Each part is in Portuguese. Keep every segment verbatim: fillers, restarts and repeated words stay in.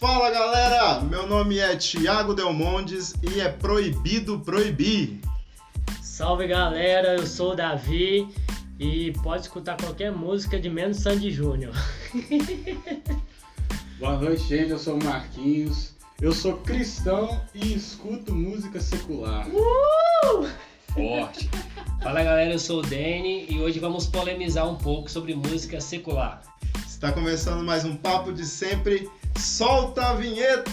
Fala galera, meu nome é Thiago Delmondes e é proibido proibir. Salve galera, eu sou o Davi e pode escutar qualquer música de menos Sandy Júnior. Boa noite gente, eu sou o Marquinhos, eu sou cristão e escuto música secular. Uh! Forte! Fala galera, eu sou o Dani e hoje vamos polemizar um pouco sobre música secular. Está começando mais um Papo de Sempre. Solta a vinheta!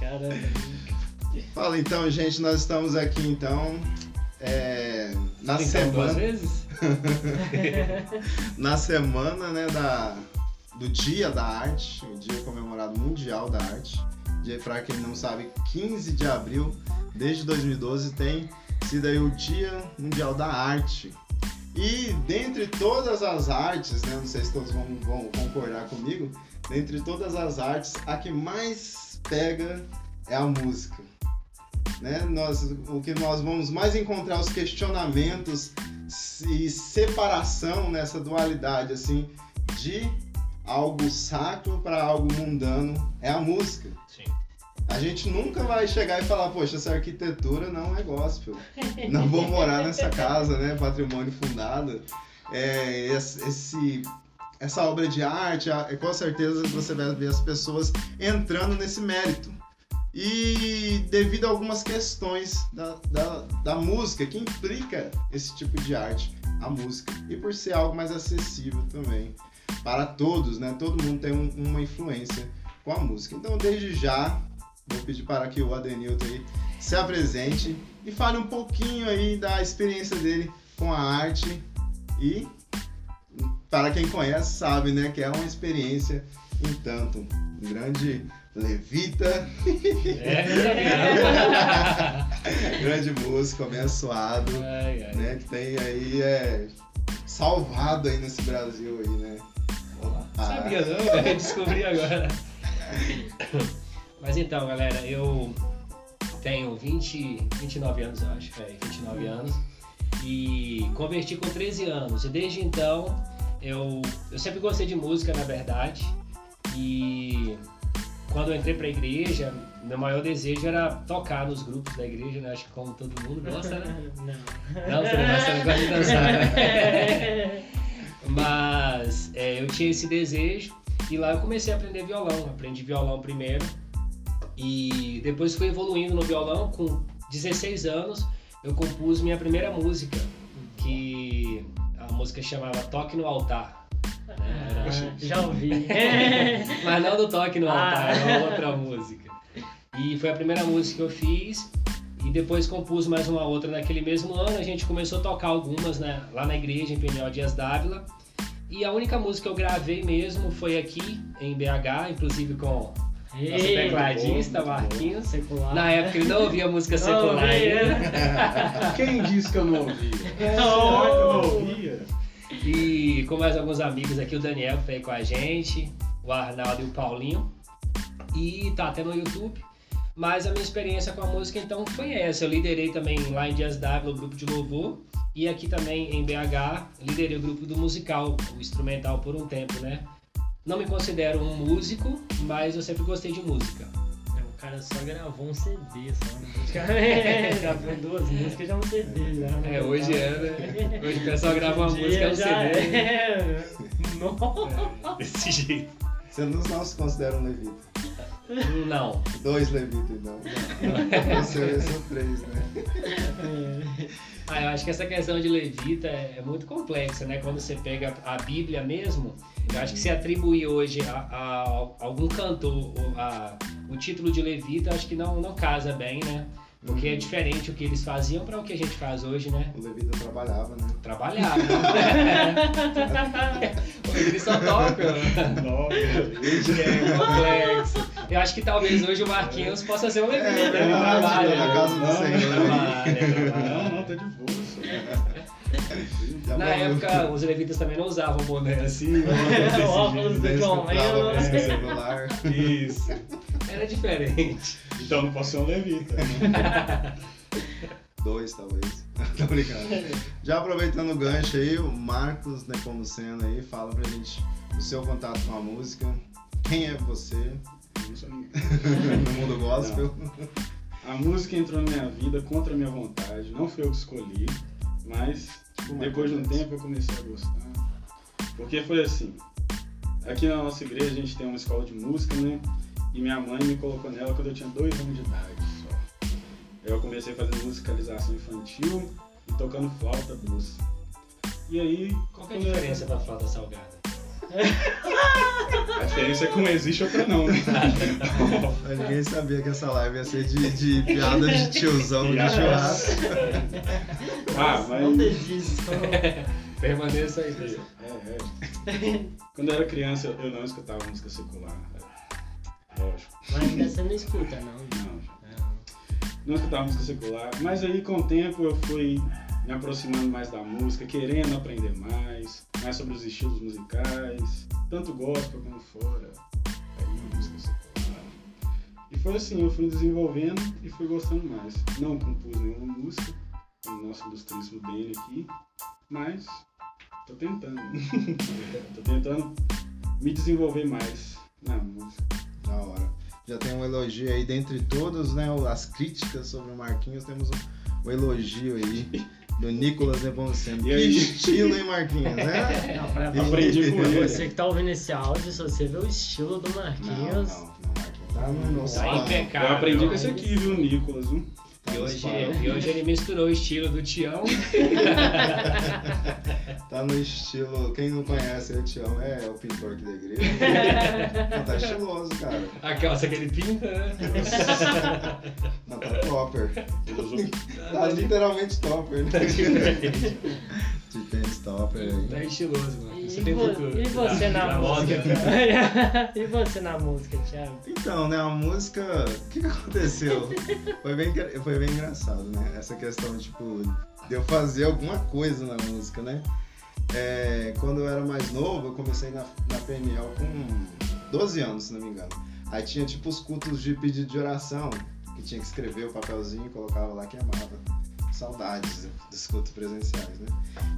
Caramba. Fala então, gente, nós estamos aqui então é, na Tem semana. Duas vezes? Na semana, né, da, do Dia da Arte, o Dia Comemorado Mundial da Arte. Para quem não sabe, quinze de abril, desde dois mil e doze, tem sido aí o Dia Mundial da Arte. E dentre todas as artes, né, não sei se todos vão, vão concordar comigo, dentre todas as artes, a que mais pega é a música. Né? Nós, o que nós vamos mais encontrar os questionamentos e separação nessa dualidade assim, de algo sacro para algo mundano é a música. Sim. A gente nunca vai chegar e falar, poxa, essa arquitetura não é gospel, não vou morar nessa casa, né, patrimônio fundado. É, esse, essa obra de arte, com certeza você vai ver as pessoas entrando nesse mérito. E devido a algumas questões da, da, da música, que implica esse tipo de arte, a música. E por ser algo mais acessível também para todos, né, todo mundo tem um, uma influência com a música. Então, desde já, vou pedir para que o Adenilton aí se apresente e fale um pouquinho aí da experiência dele com a arte. E, para quem conhece, sabe, né, que é uma experiência um tanto, um grande levita, é. Grande músico, abençoado, ai, ai. Né, que tem aí, é, salvado aí nesse Brasil aí, né? Olá. Ah. Sabia não? Descobri agora. Mas então, galera, eu tenho vinte, vinte e nove anos, eu acho, é, vinte e nove anos, e converti com treze anos, e desde então, eu, eu sempre gostei de música, na verdade, e quando eu entrei pra igreja, meu maior desejo era tocar nos grupos da igreja, né, acho que como todo mundo gosta, né? Não. Não, você não gosta, não gosta de dançar, né? Mas é, eu tinha esse desejo, e lá eu comecei a aprender violão, aprendi violão primeiro, e depois fui evoluindo no violão. Com dezesseis anos eu compus minha primeira música, que a música chamava Toque no Altar, né? Era... ah, já ouvi. Mas não do Toque no Altar, ah. Era outra música. E foi a primeira música que eu fiz, e depois compus mais uma outra naquele mesmo ano. A gente começou a tocar algumas, né, lá na igreja em Peniel, Dias d'Ávila. E a única música que eu gravei mesmo foi aqui em B H, inclusive com... nosso tecladista, Marquinhos. Secular. Na época ele não ouvia música secular ainda. Quem disse que eu não ouvia? É, oh! Será que eu não ouvia? E com mais alguns amigos aqui, o Daniel que tá aí com a gente, o Arnaldo e o Paulinho. E tá até no YouTube. Mas a minha experiência com a música então foi essa. Eu liderei também lá em Dias d'Ávila o grupo de louvor. E aqui também em B H, liderei o grupo do musical, o instrumental por um tempo, né? Não me considero um músico, mas eu sempre gostei de música. O cara só gravou um C D, só, né? O cara é, gravou duas músicas, já é um C D, já. É, hoje é, né? Hoje o pessoal grava uma música, é um C D. É, nossa! É, desse jeito. Você não se considera um levita? Não. Dois levitas, não. Você é só três, né? É. Ah, eu acho que essa questão de levita é muito complexa, né? Quando você pega a Bíblia mesmo, eu acho que se atribuir hoje a, a, a algum cantor a, a, o título de levita, acho que não, não casa bem, né? Porque é diferente o que eles faziam para o que a gente faz hoje, né? O levita trabalhava, né? Trabalhava. Né? Ele só toca. Nossa, é complexo. Eu acho que talvez hoje o Marquinhos possa ser um levita. É, ele não, trabalha. Na casa do Senhor. Não, não, tá de bolsa. Na época, os levitas também não usavam boné assim. Óculos de celular. Isso. Era diferente. Então não posso ser um levita. Né? Dois, talvez. Tô brincando. Já aproveitando o gancho aí, o Marcos, né, como sendo aí, fala pra gente o seu contato com a música, quem é você? Não sou ninguém. No mundo gospel. Não. A música entrou na minha vida contra a minha vontade, não foi eu que escolhi, mas Como depois de um tempo eu comecei a gostar. Porque foi assim, aqui na nossa igreja a gente tem uma escola de música, né? E minha mãe me colocou nela quando eu tinha dois anos de idade só. Eu comecei fazendo musicalização infantil e tocando flauta doce. E aí... Qual que é a diferença eu... da flauta salgada? A diferença é que uma existe e outra não, né? Ninguém sabia que essa live ia ser de, de piada de tiozão, de churrasco. Ah, mas... Não desiste, permaneça aí. É, é. Quando eu era criança, eu não escutava música secular. Lógico. Mas você não escuta, não? Não. Não. Não escutava música secular. Mas aí, com o tempo, eu fui me aproximando mais da música, querendo aprender mais, mais sobre os estilos musicais, tanto gospel como fora. Aí, música secular. E foi assim, eu fui desenvolvendo e fui gostando mais. Não compus nenhuma música, o nosso ilustríssimo dele aqui, mas... Tô tentando. Tô tentando me desenvolver mais na música. Da hora. Já tem um elogio aí, dentre todos, né? As críticas sobre o Marquinhos, temos o, o elogio aí do Nicolas Nebonsen. Que estilo, hein, Marquinhos, né? Não, pra, pra, aprendi com ele. Você que tá ouvindo esse áudio, se você vê o estilo do Marquinhos. Não, não, não, Marquinhos tá no nosso tá impecável. Eu aprendi com esse aqui, viu, Nicolas, viu? E hoje, e hoje ele misturou o estilo do Tião. Tá no estilo... Quem não conhece o Tião é o pintor aqui da igreja. Tá estiloso, cara. A calça que ele pinta, né? Não, tá topper. Tá literalmente topper, né? De tênis topper. Tá estiloso, mano. Você tem futuro. E você na música, cara? E você na música, Thiago? Então, né? A música... O que que aconteceu? Foi bem... Foi bem engraçado, né? Essa questão, tipo, de eu fazer alguma coisa na música, né? É, quando eu era mais novo, eu comecei na, na P N L com doze anos, se não me engano. Aí tinha, tipo, os cultos de pedido de oração, que tinha que escrever o papelzinho e colocava lá que amava. Saudades dos cultos presenciais, né?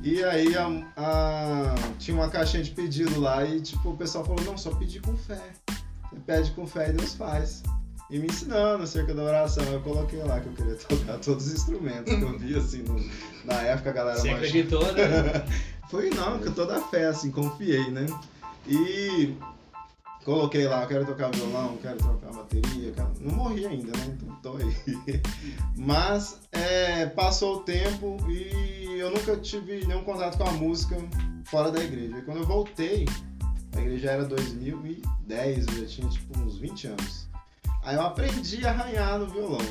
E aí a, a, tinha uma caixinha de pedido lá e, tipo, o pessoal falou, não, só pedir com fé. Você pede com fé e Deus faz. E me ensinando acerca da oração, eu coloquei lá que eu queria tocar todos os instrumentos que eu vi, assim, no, na época a galera... Você acreditou, né? Foi não, com toda a fé, assim, confiei, né? E coloquei lá, eu quero tocar violão, quero tocar bateria, quero... não morri ainda, né? Então tô aí. Mas é, passou o tempo e eu nunca tive nenhum contato com a música fora da igreja. E quando eu voltei, a igreja era dois mil e dez, eu já tinha, tipo, uns vinte anos. Aí eu aprendi a arranhar no violão,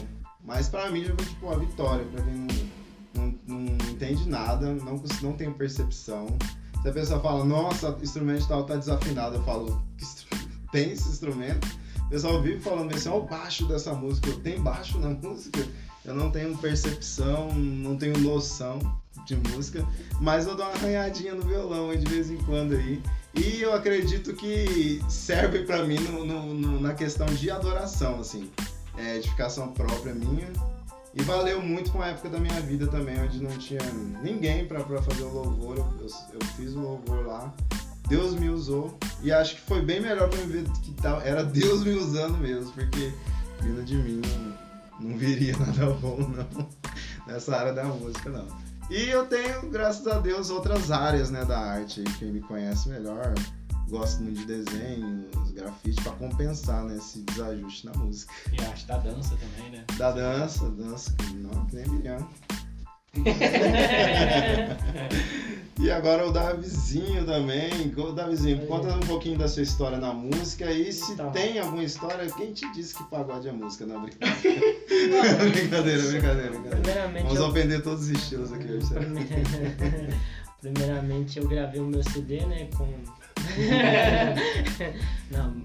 mas pra mim já foi tipo uma vitória, pra quem não, não, não entende nada, não, não tem percepção. Se a pessoa fala, nossa, o instrumento tal tá desafinado, eu falo, tem esse instrumento? O pessoal vive falando, esse é o baixo dessa música, eu tenho baixo na música? Eu não tenho percepção, não tenho noção de música, mas eu dou uma arranhadinha no violão de vez em quando aí. E eu acredito que serve pra mim no, no, no, na questão de adoração, assim, é, edificação própria minha. E valeu muito com a época da minha vida também, onde não tinha ninguém pra, pra fazer o louvor, eu, eu, eu fiz o louvor lá, Deus me usou. E acho que foi bem melhor pra mim ver que tal, era Deus me usando mesmo, porque vindo de mim não, não viria nada bom, não, nessa área da música, não. E eu tenho, graças a Deus, outras áreas, né, da arte. Quem me conhece melhor, gosto muito de desenho, os grafites, pra compensar, né, esse desajuste na música. E a arte da dança também, né? Da dança, dança, não, que nem milhão. E agora o Davizinho também. O Davizinho, conta um pouquinho da sua história na música. E se então, tem alguma história, quem te disse que pagode é música? Não, brincadeira. Brincadeira, brincadeira, brincadeira. Vamos eu... ofender todos os estilos aqui hoje. Primeiramente eu gravei o meu C D, né? Com... Não.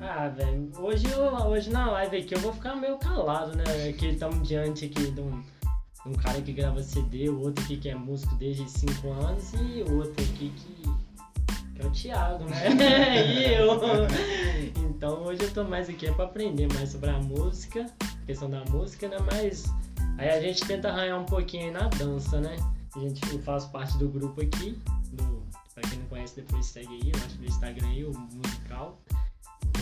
Ah, velho, hoje, hoje na live aqui eu vou ficar meio calado, né? Que estamos diante aqui de um... Um cara que grava C D, o outro aqui que é músico desde cinco anos e o outro aqui que, que é o Thiago, né? E eu! Então hoje eu tô mais aqui é pra aprender mais sobre a música, a questão da música, né? Mas aí a gente tenta arranhar um pouquinho aí na dança, né? A gente, eu faço parte do grupo aqui, do, pra quem não conhece. conhece depois segue aí, eu acho, no Instagram aí, o musical.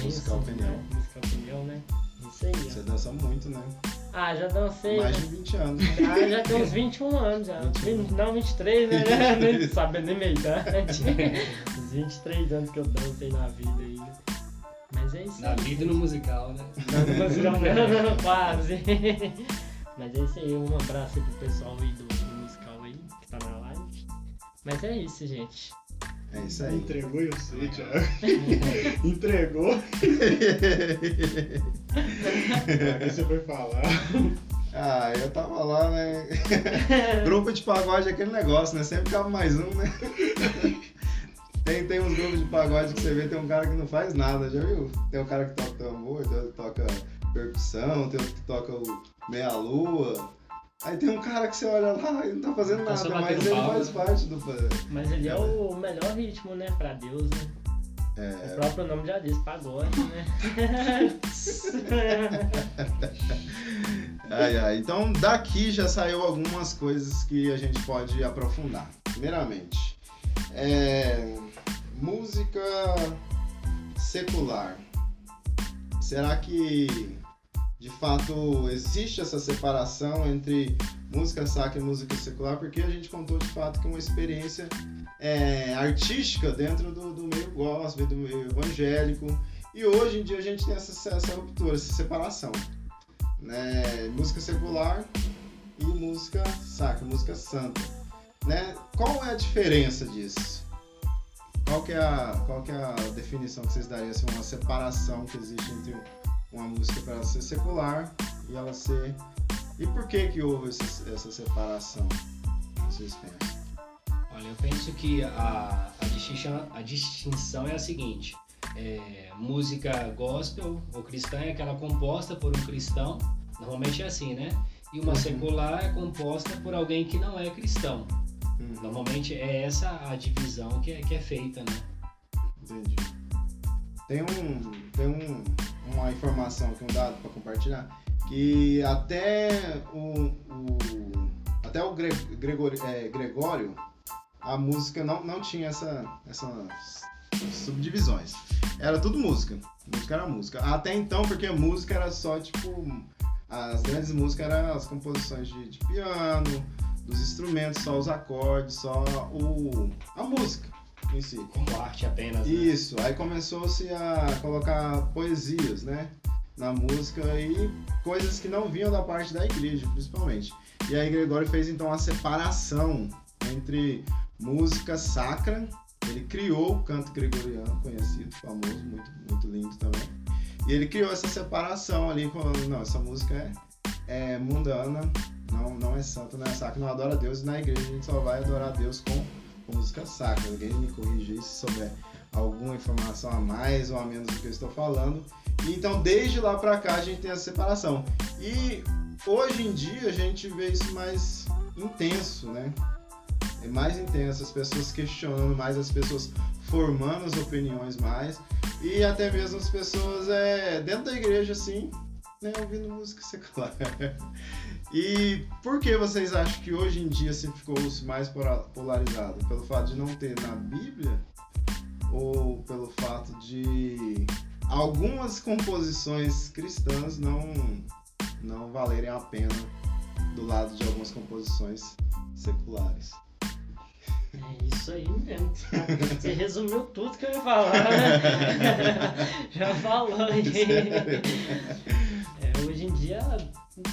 Musical Peniel. Musical Peniel, né? Isso aí. Você ó. dança muito, né? Ah, já dancei. Mais de vinte anos. Ah, já tem uns vinte e um anos já. vinte e um. Não, vinte e três, né? vinte e três. Nem sabia nem minha idade. Os vinte e três anos que eu dancei na vida ainda. Mas é isso. Na aí. Vida no musical, né? No musical, não, não, quase. Mas é isso aí. Um abraço aí pro pessoal aí do, do musical aí, que tá na live. Mas é isso, gente. É isso aí. Entregou eu sei, Thiago. Entregou. O que você foi falar? Ah, eu tava lá, né? Grupo de pagode é aquele negócio, né? Sempre cabe mais um, né? Tem, tem uns grupos de pagode que você vê, tem um cara que não faz nada, já viu? Tem um cara que toca tambor, tem outro que toca percussão, tem outro que toca meia-lua. Aí tem um cara que você olha lá e não tá fazendo nada, mas ele pau, faz parte do... Mas ele é o melhor ritmo, né? Pra Deus, né? É... O próprio nome já diz, pagode, né? ai, ai. Então, daqui já saiu algumas coisas que a gente pode aprofundar. Primeiramente, é... música secular. Será que... de fato, existe essa separação entre música sacra e música secular, porque a gente contou, de fato, que uma experiência é, artística dentro do, do meio gospel, do meio evangélico. E hoje em dia a gente tem essa, essa ruptura, essa separação. Né? Música secular e música sacra, música santa. Né? Qual é a diferença disso? Qual que é a, qual que é a definição que vocês dariam? Assim, uma separação que existe entre... uma música para ela ser secular e ela ser... E por que que houve essa, essa separação? Vocês pensam? Olha, eu penso que a, a, distinção, a distinção é a seguinte. É, música gospel ou cristã é aquela composta por um cristão. Normalmente é assim, né? E uma uhum. secular é composta por alguém que não é cristão. Uhum. Normalmente é essa a divisão que é, que é feita, né? Entendi. Tem um... Tem um... uma informação, que um dado para compartilhar, que até o, o até o Gre, Gregor, é, Gregório, a música não, não tinha essa, essas subdivisões. Era tudo música. Música era música. Até então, porque a música era só, tipo, as grandes músicas eram as composições de, de piano, dos instrumentos, só os acordes, só o, a música. Em si. Como arte apenas, né? Isso, aí começou-se a colocar poesias, né, na música e coisas que não vinham da parte da igreja, principalmente. E aí Gregório fez então a separação entre música sacra, ele criou o canto gregoriano, conhecido, famoso, muito, muito lindo também. E ele criou essa separação ali, falando, não, essa música é, é mundana, não, não é santa, não é sacra, não adora Deus, e na igreja a gente só vai adorar a Deus com... música sacra. Alguém me corrigir se souber alguma informação a mais ou a menos do que eu estou falando. E então, desde lá pra cá, a gente tem essa separação. E hoje em dia, a gente vê isso mais intenso, né? É mais intenso, as pessoas questionando mais, as pessoas formando as opiniões mais. E até mesmo as pessoas é, dentro da igreja, assim, né, ouvindo música secular. E por que vocês acham que hoje em dia se ficou mais polarizado? Pelo fato de não ter na Bíblia? Ou pelo fato de algumas composições cristãs não, não valerem a pena do lado de algumas composições seculares? É isso aí mesmo. Você resumiu tudo que eu ia falar. Já falou aí. É, hoje em dia...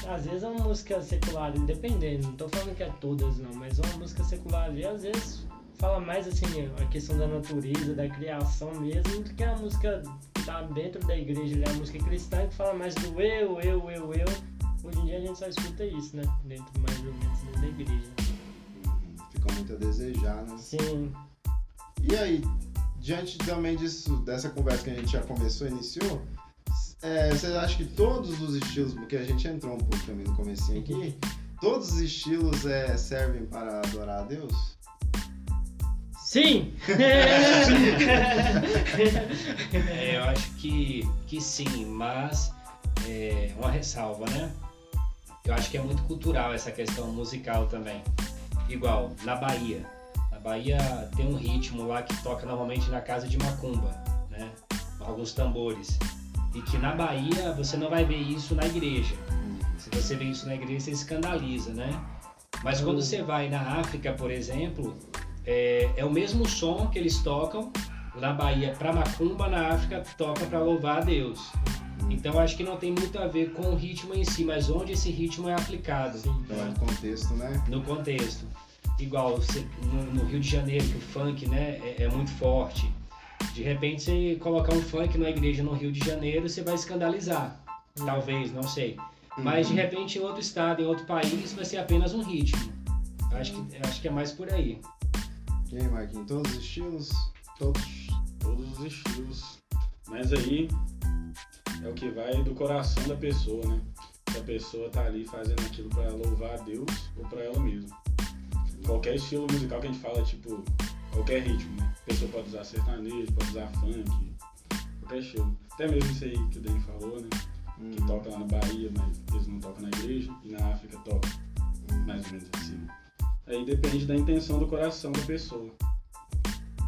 às vezes uma música secular, independente, não tô falando que é todas não, mas uma música secular ali às vezes fala mais assim, a questão da natureza, da criação mesmo, do que a música que tá dentro da igreja, né? A música cristã que fala mais do eu, eu, eu, eu. Hoje em dia a gente só escuta isso, né? Dentro mais ou menos dentro da igreja. Ficou muito a desejar, né? Sim. E aí, diante também disso, dessa conversa que a gente já começou, iniciou, é, vocês acham que todos os estilos, porque a gente entrou um pouco também no comecinho aqui, todos os estilos é, servem para adorar a Deus? Sim! É, eu acho que, que sim, mas é, uma ressalva, né? Eu acho que é muito cultural essa questão musical também. Igual, na Bahia. Na A Bahia tem um ritmo lá que toca normalmente na casa de macumba, né? Alguns tambores. E que na Bahia você não vai ver isso na igreja. Se você vê isso na igreja, você escandaliza, né? Mas quando você vai na África, por exemplo, é, é o mesmo som que eles tocam na Bahia para macumba, na África toca para louvar a Deus. Então acho que não tem muito a ver com o ritmo em si, mas onde esse ritmo é aplicado. Então é no contexto, né? No contexto. Igual você, no, no Rio de Janeiro, que o funk, né, é, é muito forte. De repente você colocar um funk na igreja no Rio de Janeiro, você vai escandalizar. Uhum. Talvez, não sei. Uhum. Mas de repente em outro estado, em outro país, vai ser apenas um ritmo. Acho que, acho que é mais por aí. E aí, Marquinhos, todos os estilos? Todos, todos os estilos. Mas aí é o que vai do coração da pessoa, né? Se a pessoa tá ali fazendo aquilo pra louvar a Deus ou pra ela mesma. Qualquer estilo musical que a gente fala, tipo, qualquer ritmo, né? A pessoa pode usar sertanejo, pode usar funk, qualquer estilo. Até mesmo isso aí que o Dani falou, né? Hum. Que toca lá na Bahia, mas eles não tocam na igreja, e na África toca, hum. mais ou menos assim. Aí depende da intenção do coração da pessoa.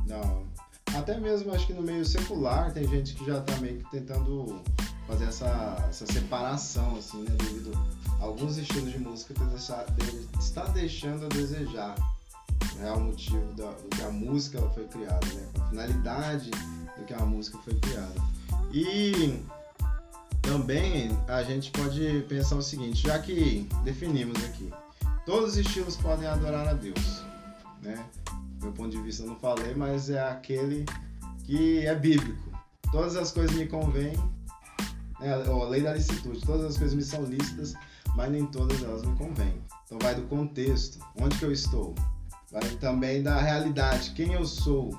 Não. Até mesmo, acho que no meio secular, tem gente que já tá meio que tentando fazer essa, essa separação, assim, né? Devido a alguns estilos de música que está deixando a desejar, né? O motivo da, do que a música ela foi criada, né? A finalidade do que a música foi criada. E também a gente pode pensar o seguinte, já que definimos aqui, todos os estilos podem adorar a Deus, né? Meu ponto de vista eu não falei, mas é aquele que é bíblico. Todas as coisas me convêm, é a lei da licitude, todas as coisas me são lícitas, mas nem todas elas me convêm. Então vai do contexto, onde que eu estou, vai também da realidade, quem eu sou,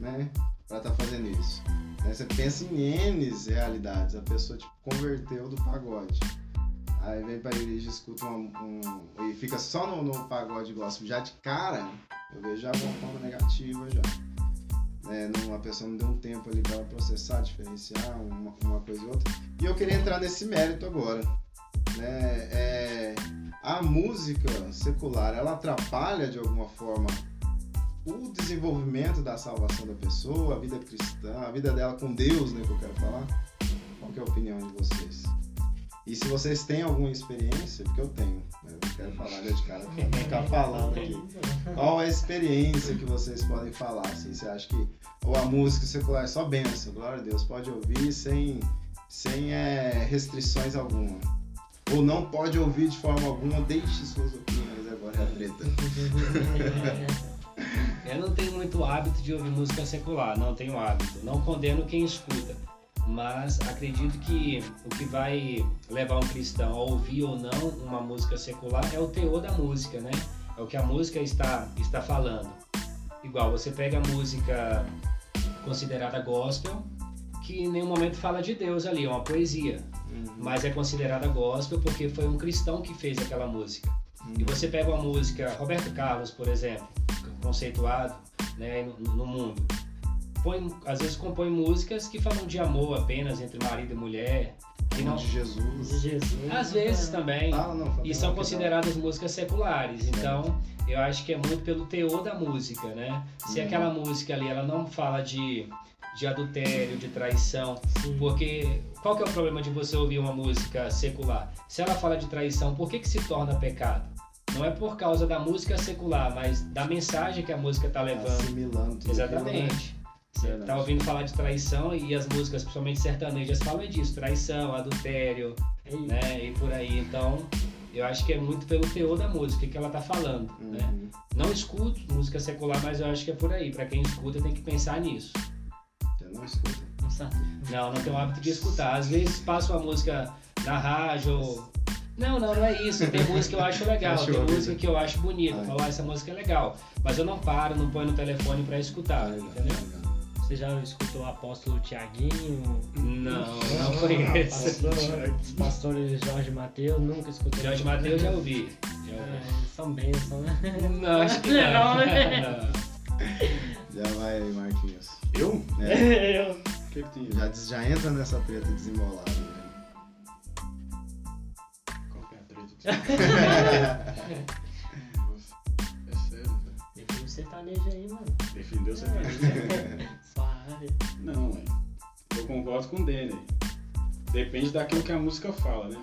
né, para estar tá fazendo isso. Aí você pensa em N realidades, a pessoa tipo, converteu do pagode. Aí vem pra igreja, escuta um, um... e fica só no, no pagode gospel. Já de cara, eu vejo já uma forma negativa já. É, não, a pessoa não deu um tempo ali pra processar, diferenciar uma, uma coisa e outra. E eu queria entrar nesse mérito agora. Né? É, a música secular, ela atrapalha de alguma forma o desenvolvimento da salvação da pessoa, a vida cristã, a vida dela com Deus, né, que eu quero falar. Qual que é a opinião de vocês? E se vocês têm alguma experiência, porque eu tenho, mas eu não quero falar de cara, eu quero ficar falando aqui. Qual a experiência que vocês podem falar? Assim, você acha que ou a música secular é só bênção, glória a Deus, pode ouvir sem, sem é, restrições alguma? Ou não pode ouvir de forma alguma, deixe suas opiniões, agora é a treta. Eu não tenho muito hábito de ouvir música secular, não tenho hábito. Não condeno quem escuta. Mas acredito que o que vai levar um cristão a ouvir ou não uma música secular é o teor da música, né? É o que a música está, está falando. Igual, você pega a música considerada gospel, que em nenhum momento fala de Deus ali, é uma poesia. Uhum. Mas é considerada gospel porque foi um cristão que fez aquela música. Uhum. E você pega uma música, Roberto Carlos, por exemplo, conceituado, né, no, no mundo. Põe, às vezes compõe músicas que falam de amor apenas entre marido e mulher, que não... de Jesus. De Jesus. Às vezes também. Ah, não, e são consideradas não. músicas seculares. Certo. Então, eu acho que é muito pelo teor da música, né? Se hum. aquela música ali ela não fala de, de adultério, de traição, Sim. porque qual que é o problema de você ouvir uma música secular? Se ela fala de traição, por que que se torna pecado? Não é por causa da música secular, mas da mensagem que a música está levando. Assimilando tudo. Exatamente. Você tá ouvindo falar de traição e as músicas, principalmente sertanejas, falam disso, traição, adultério, e... né, e por aí. Então, eu acho que é muito pelo teor da música que ela tá falando, uhum. né? Não escuto música secular, mas eu acho que é por aí. Para quem escuta, tem que pensar nisso. Eu não escuto. Não, não tenho o hábito de escutar. Às vezes passo a música na rádio. Não, não, não é isso. Tem música que eu acho legal, acho tem óbvio. música que eu acho bonita. Ai. Falar, essa música é legal. Mas eu não paro, não ponho no telefone para escutar, Ai, entendeu? Legal. Você já escutou o apóstolo Thiaguinho? Não, não conheço. Os pastores Jorge Mateus, nunca escutei. Jorge Mateus já ouvi. Já ouvi. É, são bênçãos, né? Não, acho que não. não, né? não. Já vai aí, Marquinhos. Eu? É. Eu. O que que tem? Já, já entra nessa treta desembolada. Qual que é a treta desembolada? É sério, velho. Você tá sertanejo aí, mano. Defendeu o sertanejo. É. Sua área. Não, ué. Eu concordo com o Denner. Depende daquilo que a música fala, né?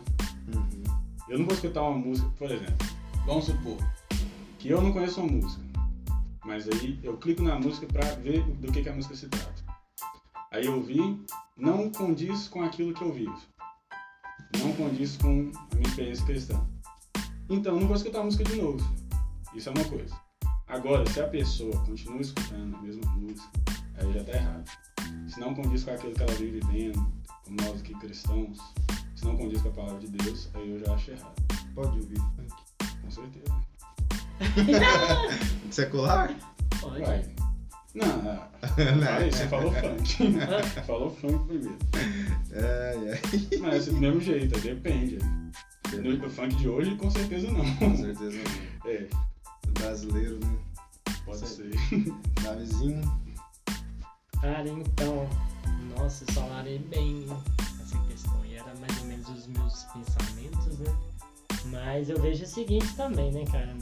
Uhum. Eu não vou escutar uma música, por exemplo, vamos supor que eu não conheço uma música, mas aí eu clico na música pra ver do que, que a música se trata. Aí eu vi, não condiz com aquilo que eu vivo. Não condiz com a minha experiência cristã. Então não vou escutar a música de novo. Isso é uma coisa. Agora, se a pessoa continua escutando a mesma música, aí já tá errado. Se não condiz com aquilo que ela vive dentro, como nós aqui cristãos, se não condiz com a palavra de Deus, aí eu já acho errado. Pode ouvir funk? Com certeza. Secular? Pode. Vai. Não, não, não. Aí, você falou funk. Falou funk primeiro. É, é. Mas do mesmo jeito, depende. Do funk de hoje, com certeza não. Com certeza não. É. Brasileiro, né? Pode Sei. ser. Davizinho. Cara, então, nossa, eu falarei bem essa questão. E era mais ou menos os meus pensamentos, né? Mas eu vejo o seguinte também, né, cara?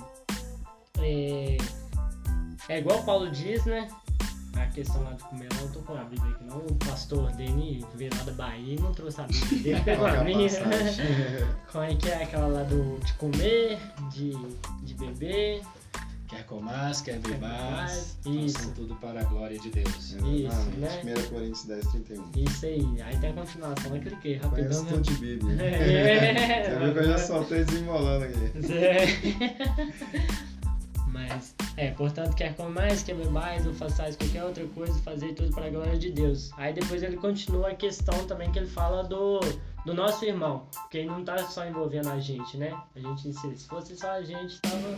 É, é igual o Paulo diz, né? A questão lá do Comelão, eu tô com a Bíblia aqui, não. O pastor Deni veio lá da Bahia e não trouxe a Bíblia dele, pegou a minha. Como é que é aquela lá do de comer, de, de beber? Quer comás, quer bebás, isso tudo para a glória de Deus. Isso, né? primeiro Coríntios dez, trinta e um. Isso aí, aí tem a continuação, eu cliquei rapidão. Conheço tudo de Bíblia. É. Você viu que eu já soltei desenrolando aqui. É. Mas, é, portanto, quer comer mais, quer beber mais, ou façais qualquer outra coisa, fazer tudo para a glória de Deus. Aí depois ele continua a questão também que ele fala do, do nosso irmão, porque ele não tá só envolvendo a gente, né? A gente, se fosse só a gente, tava,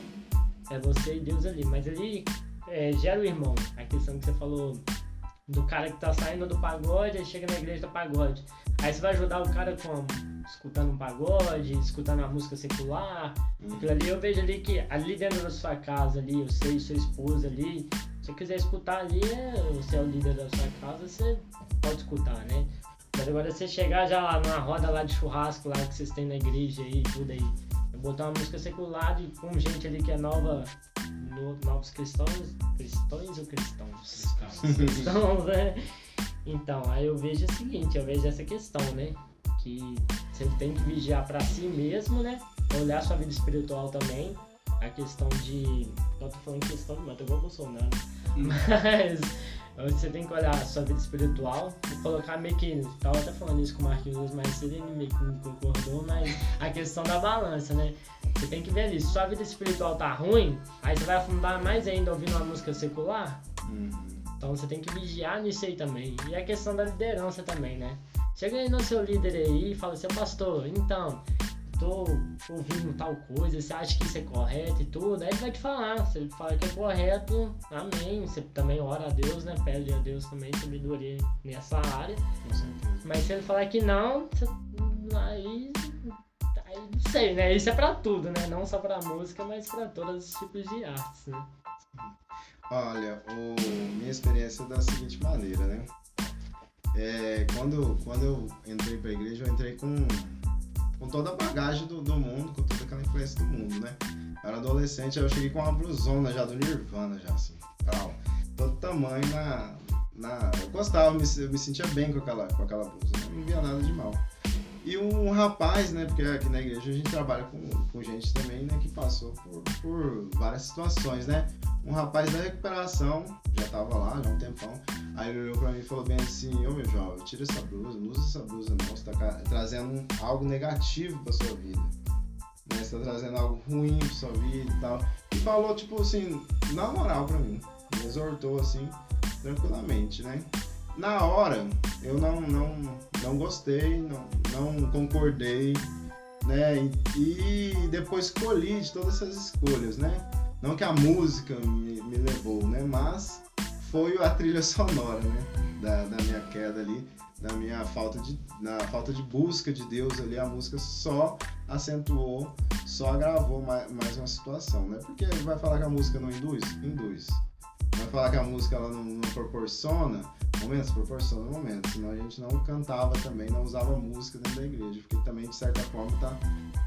é você e Deus ali. Mas ele é, gera o irmão, a questão que você falou do cara que tá saindo do pagode, aí chega na igreja do pagode. Aí você vai ajudar o cara como? Escutando um pagode, escutando uma música secular, uhum. Aquilo ali, eu vejo ali que ali dentro da sua casa ali, você e sua esposa ali, se você quiser escutar ali, você é o líder da sua casa, você pode escutar, né? Mas agora você chegar já lá numa roda lá de churrasco lá que vocês têm na igreja aí, tudo aí, eu botar uma música secular e com gente ali que é nova, no, novos cristãos, cristões ou cristãos? Cristãos, cristãos, né? Então, aí eu vejo o seguinte, eu vejo essa questão, né? Que você tem que vigiar para si mesmo, né? Olhar sua vida espiritual também. A questão de... Não tô falando questão, mas tô igual Bolsonaro. Mas você tem que olhar sua vida espiritual e colocar meio que... Tava até falando isso com o Marquinhos, mas ele meio que não concordou, mas a questão da balança, né? Você tem que ver ali, se sua vida espiritual tá ruim, aí você vai afundar mais ainda ouvindo uma música secular. Uhum. Então você tem que vigiar nisso aí também. E a questão da liderança também, né? Chega aí no seu líder aí e fala, seu pastor, então, tô ouvindo tal coisa, você acha que isso é correto e tudo? Aí ele vai te falar, se ele fala que é correto, amém. Você também ora a Deus, né? Pede a Deus também sabedoria nessa área. Com certeza. Mas se ele falar que não, você... aí, aí não sei, né? Isso é pra tudo, né? Não só pra música, mas pra todos os tipos de artes, né? Olha, o... minha experiência é da seguinte maneira, né? É, quando, quando eu entrei pra igreja, eu entrei com, com toda a bagagem do, do mundo, com toda aquela influência do mundo, né? Eu era adolescente, aí eu cheguei com uma blusona já do Nirvana, já assim, tal. Todo tamanho na... na eu gostava, eu me, eu me sentia bem com aquela, com aquela blusa, não via nada de mal. E um rapaz, né, porque aqui na igreja a gente trabalha com, com gente também, né, que passou por, por várias situações, né? Um rapaz da recuperação, já tava lá, já há um tempão, aí ele olhou pra mim e falou bem assim, ô meu jovem, tira essa blusa, não usa essa blusa não, você tá trazendo um, algo negativo pra sua vida, né? Você tá trazendo algo ruim pra sua vida e tal. E falou, tipo assim, na moral pra mim, me exortou assim, tranquilamente, né? Na hora, eu não, não, não gostei, não, não concordei, né? E, e depois colhi de todas essas escolhas, né? Não que a música me, me levou, né? Mas foi a trilha sonora, né? Da, da minha queda ali, da minha falta de, na falta de busca de Deus ali, a música só acentuou, só agravou mais, mais uma situação, né? Porque vai falar que a música não induz? Induz. Vai falar que a música ela não, não proporciona momentos? Proporciona momentos. Senão a gente não cantava também, não usava música dentro da igreja, porque também, de certa forma, tá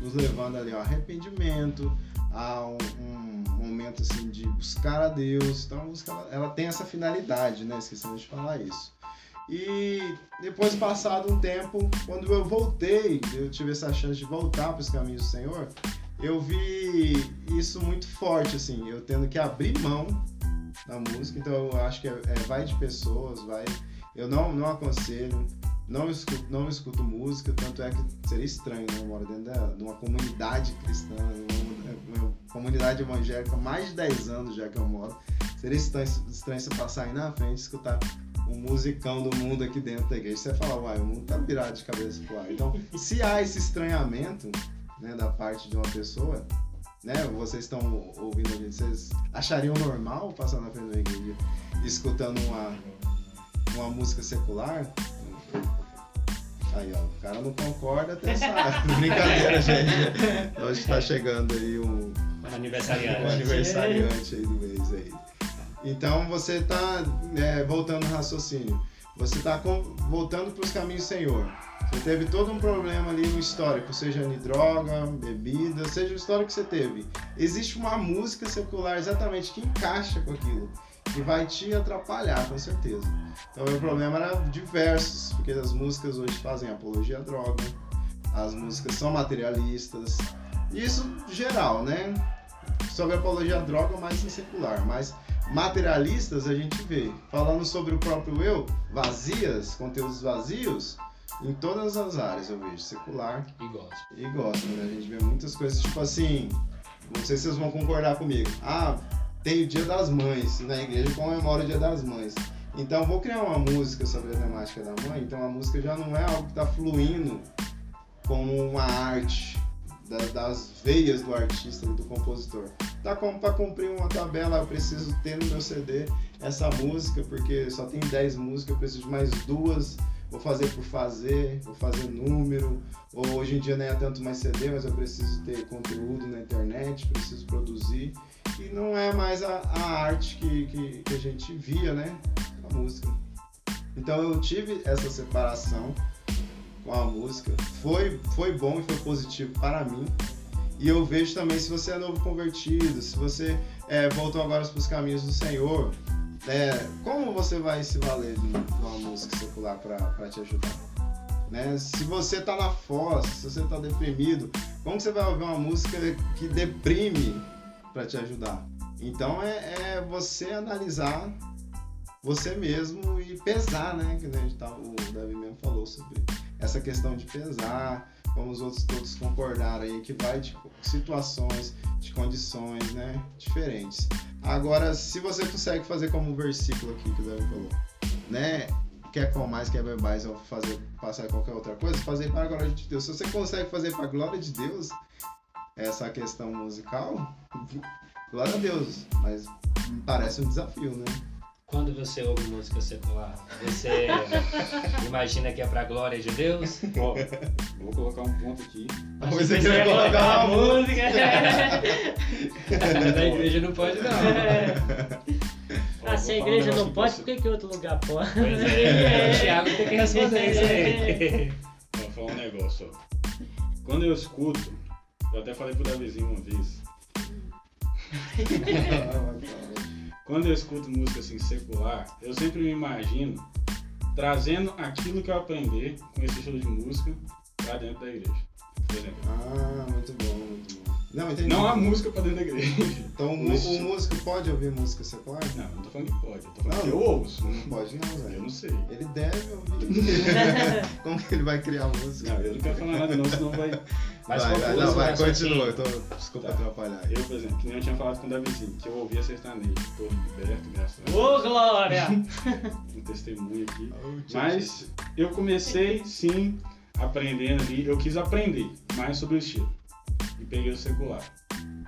nos levando ali ao arrependimento, a um, um momento momento assim, de buscar a Deus. Então a música ela, ela tem essa finalidade, né? Esquecemos de falar isso. E depois, passado um tempo, quando eu voltei, eu tive essa chance de voltar para os caminhos do Senhor, eu vi isso muito forte, assim, eu tendo que abrir mão da música. Então eu acho que é, é, vai de pessoas, vai. Eu não, não aconselho, não escuto, não escuto música, tanto é que seria estranho, né? Eu moro dentro da, de uma comunidade cristã, uma, uma comunidade evangélica, mais de dez anos já que eu moro. Seria estranho, estranho você passar aí na frente e escutar o musicão do mundo aqui dentro da igreja. Você vai falar, uai, o mundo tá virado de cabeça pro ar. Então, se há esse estranhamento, né, da parte de uma pessoa, né, vocês estão ouvindo a gente, vocês achariam normal passar na frente da igreja escutando uma, uma música secular? Aí, ó, o cara não concorda até sabe. Brincadeira, gente. Hoje tá chegando aí um aniversariante, um aniversariante aí do mês aí. Então você tá, é, voltando no raciocínio, você tá com, voltando para os caminhos do Senhor. Você teve todo um problema ali no histórico, seja de droga, bebida, seja o histórico que você teve. Existe uma música secular exatamente que encaixa com aquilo, que vai te atrapalhar, com certeza. Então o meu problema era diversos, porque as músicas hoje fazem apologia à droga, as músicas são materialistas, isso geral, né? Sobre apologia à droga, mais em secular, mas materialistas a gente vê. Falando sobre o próprio eu, vazias, conteúdos vazios, em todas as áreas eu vejo, secular e gospel. E gospel, né? A gente vê muitas coisas, tipo assim, não sei se vocês vão concordar comigo. Ah, tem o Dia das Mães, na igreja comemora o Dia das Mães. Então vou criar uma música sobre a temática da mãe, então a música já não é algo que está fluindo como uma arte das veias do artista, do compositor. Tá como para cumprir uma tabela, eu preciso ter no meu C D essa música, porque só tem dez músicas, eu preciso de mais duas, vou fazer por fazer, vou fazer número, ou hoje em dia não é tanto mais C D, mas eu preciso ter conteúdo na internet, preciso produzir, e não é mais a, a arte que, que, que a gente via, né, a música. Então eu tive essa separação com a música, foi, foi bom e foi positivo para mim. E eu vejo também, se você é novo convertido, se você é, voltou agora para os caminhos do Senhor, é, como você vai se valer de uma música secular para te ajudar? Né? Se você está na fossa, se você está deprimido, como você vai ouvir uma música que deprime para te ajudar? Então é, é você analisar você mesmo e pesar, né? Que a gente tá, o Davi mesmo falou sobre essa questão de pesar, como os outros todos concordaram aí, que vai de situações, de condições, né, diferentes. Agora, se você consegue fazer como o versículo aqui que o Davi falou, né, quer com mais, quer beber mais, ou fazer, passar qualquer outra coisa, fazer para a glória de Deus. Se você consegue fazer para a glória de Deus, essa questão musical, glória a Deus, mas me parece um desafio, né? Quando você ouve música secular, você imagina que é pra glória de Deus? Ó, vou colocar um ponto aqui. Você quer colocar uma música? Mas a igreja não pode, não. É. Ah, se a igreja não pode, por que que outro lugar pode? Pois é, o Thiago tem que responder isso aí. Vou falar um negócio, ó. Quando eu escuto, eu até falei pro Davizinho uma vez. Quando eu escuto música assim, secular, eu sempre me imagino trazendo aquilo que eu aprender com esse estilo de música pra dentro da igreja, por exemplo. Ah, muito bom, muito bom. Não, entendi. Não há música pra dentro da igreja. Então o, o músico pode ouvir música secular? Não, eu não tô falando que pode, eu tô falando não, que eu ouço. Não pode não, velho. Eu não sei. Ele deve ouvir. Como que ele vai criar música? Não, eu não quero falar nada não, senão vai... Mas vai, vai, não, vai, continua, eu tô... desculpa tá. atrapalhar. Eu, por exemplo, que nem eu tinha falado com o Davizinho, que eu ouvia sertanejo, tô liberto, graças a Deus. Ô, Glória! Um testemunho aqui. Oh, mas eu comecei, sim, aprendendo ali, eu quis aprender mais sobre o estilo. E peguei o secular,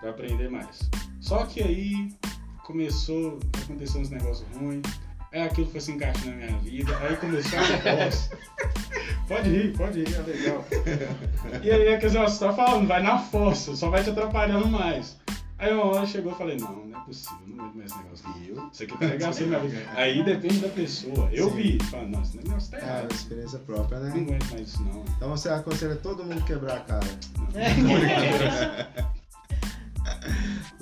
pra aprender mais. Só que aí, começou, aconteceu uns negócios ruins, aí aquilo foi se encaixando na minha vida, aí começou a negócio. Pode rir, pode rir, é legal. E aí, quer dizer, você tá falando, vai na força, só vai te atrapalhando mais. Aí uma hora chegou e falei, não, não é possível, não aguento mais esse negócio. E eu? Isso aqui tá legal, assim, minha vida. Aí depende da pessoa. Eu Sim. vi, fala, nossa, esse negócio tá errado. É, experiência própria, né? Não aguento mais isso, não. Então você aconselha todo mundo quebrar a cara. Não.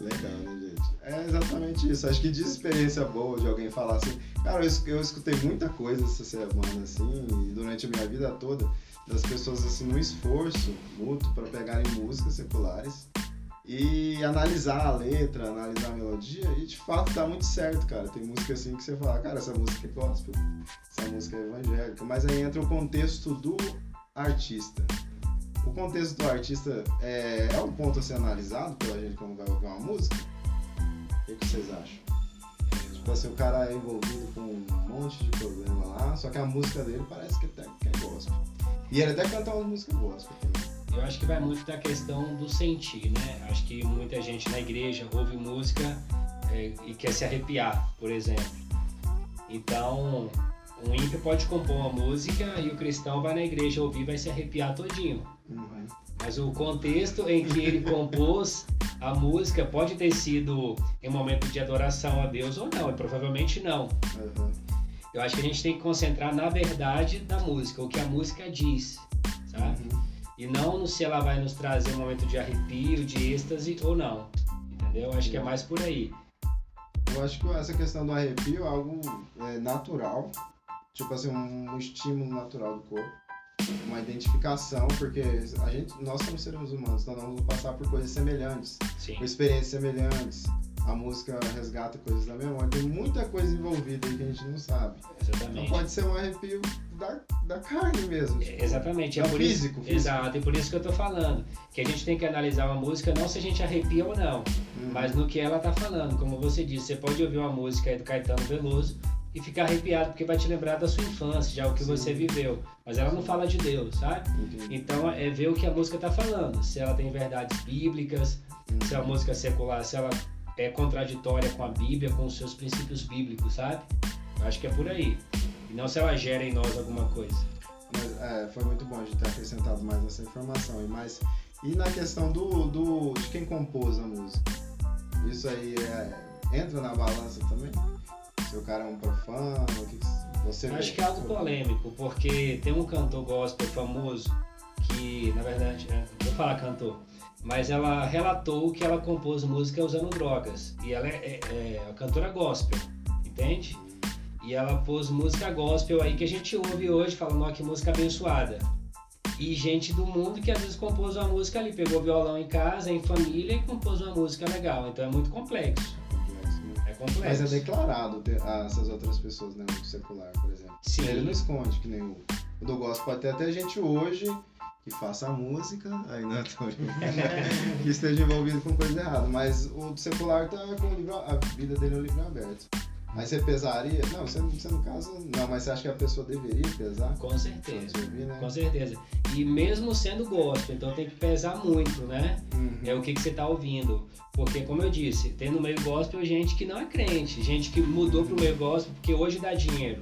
Legal, né, gente? gente. É exatamente isso. Acho que de experiência boa de alguém falar assim... Cara, eu, eu escutei muita coisa essa semana, assim, e durante a minha vida toda, das pessoas, assim, no esforço mútuo para pegarem músicas seculares e analisar a letra, analisar a melodia, e de fato dá muito certo, cara. Tem música, assim, que você fala, cara, essa música é gospel, essa música é evangélica, mas aí entra o contexto do artista. O contexto do artista é, é um ponto a ser analisado pela gente quando vai ouvir uma música? O que vocês acham? Tipo assim, o cara é envolvido com um monte de problema lá, só que a música dele parece que até que é gospel. E ele até canta uma música gospel também. Eu acho que vai muito da questão do sentir, né? Acho que muita gente na igreja ouve música é, e quer se arrepiar, por exemplo. Então, um ímpio pode compor uma música e o cristão vai na igreja ouvir e vai se arrepiar todinho. Uhum. Mas o contexto em que ele compôs a música pode ter sido em um momento de adoração a Deus ou não, e provavelmente não. Uhum. Eu acho que a gente tem que concentrar na verdade da música, o que a música diz, sabe? Uhum. E não se ela vai nos trazer um momento de arrepio, de êxtase ou não, entendeu? Acho Sim. que é mais por aí. Eu acho que essa questão do arrepio é algo é, natural, tipo assim, um, um estímulo natural do corpo. Uma identificação, porque a gente, nós somos seres humanos, então nós vamos passar por coisas semelhantes, Sim. por experiências semelhantes. A música resgata coisas da memória, tem muita coisa envolvida aí que a gente não sabe. Exatamente. Então pode ser um arrepio da, da carne mesmo. Tipo, exatamente. É por físico, isso, físico. Exato, e por isso que eu tô falando, que a gente tem que analisar uma música não se a gente arrepia ou não, hum. mas no que ela tá falando. Como você disse, você pode ouvir uma música aí do Caetano Veloso e ficar arrepiado, porque vai te lembrar da sua infância, já o que Sim. você viveu. Mas ela não fala de Deus, sabe? Entendi. Então é ver o que a música está falando, se ela tem verdades bíblicas, hum. se a música secular, se ela é contraditória com a Bíblia, com os seus princípios bíblicos, sabe? Eu acho que é por aí. E não se ela gera em nós alguma coisa. Mas, é, foi muito bom a gente ter acrescentado mais essa informação. E, mais, e na questão do, do, de quem compôs a música? Isso aí é, entra na balança também? Se o cara é um profano, o que você acho vê? Que é algo polêmico, porque tem um cantor gospel famoso que, na verdade, né, vou falar cantor, mas ela relatou que ela compôs música usando drogas. E ela é, é, é a cantora gospel, entende? E ela pôs música gospel aí que a gente ouve hoje, falando, ó, que música abençoada. E gente do mundo que às vezes compôs uma música ali, pegou violão em casa, em família e compôs uma música legal. Então é muito complexo. Complexo. Mas é declarado a essas outras pessoas, né? O secular, por exemplo. Sim. Ele não esconde, que nem o, o do gospel. Pode ter até gente hoje que faça música, aí não é tão... que esteja envolvido com coisa errada. Mas o do secular tá com o livro, a vida dele é um livro aberto. Aí você pesaria? Não, você, você no caso não, mas você acha que a pessoa deveria pesar? Com certeza, ouvir, né? Com certeza. E mesmo sendo gospel, então tem que pesar muito, né? Uhum. É o que, que você está ouvindo. Porque, como eu disse, tem no meio gospel gente que não é crente, gente que mudou para o meio gospel porque hoje dá dinheiro.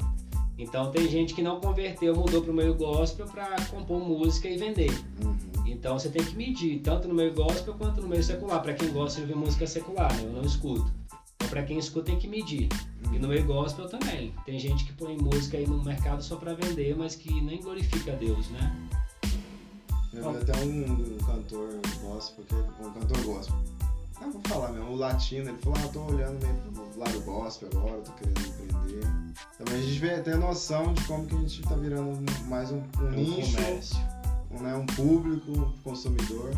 Então tem gente que não converteu, mudou para o meio gospel para compor música e vender. Uhum. Então você tem que medir, tanto no meio gospel quanto no meio secular. Para quem gosta de ouvir música secular, né? Eu não escuto. Então, para quem escuta, tem que medir. E no meio gospel também. Tem gente que põe música aí no mercado só para vender, mas que nem glorifica a Deus, né? Eu vi até um, um cantor gospel, um cantor gospel. Ah, vou falar mesmo, o latino, ele falou, ah, tô olhando meio pro lado gospel agora, tô querendo empreender. Também a gente vem ter noção de como que a gente tá virando mais um, um, um nicho, um, né, um público, um consumidor.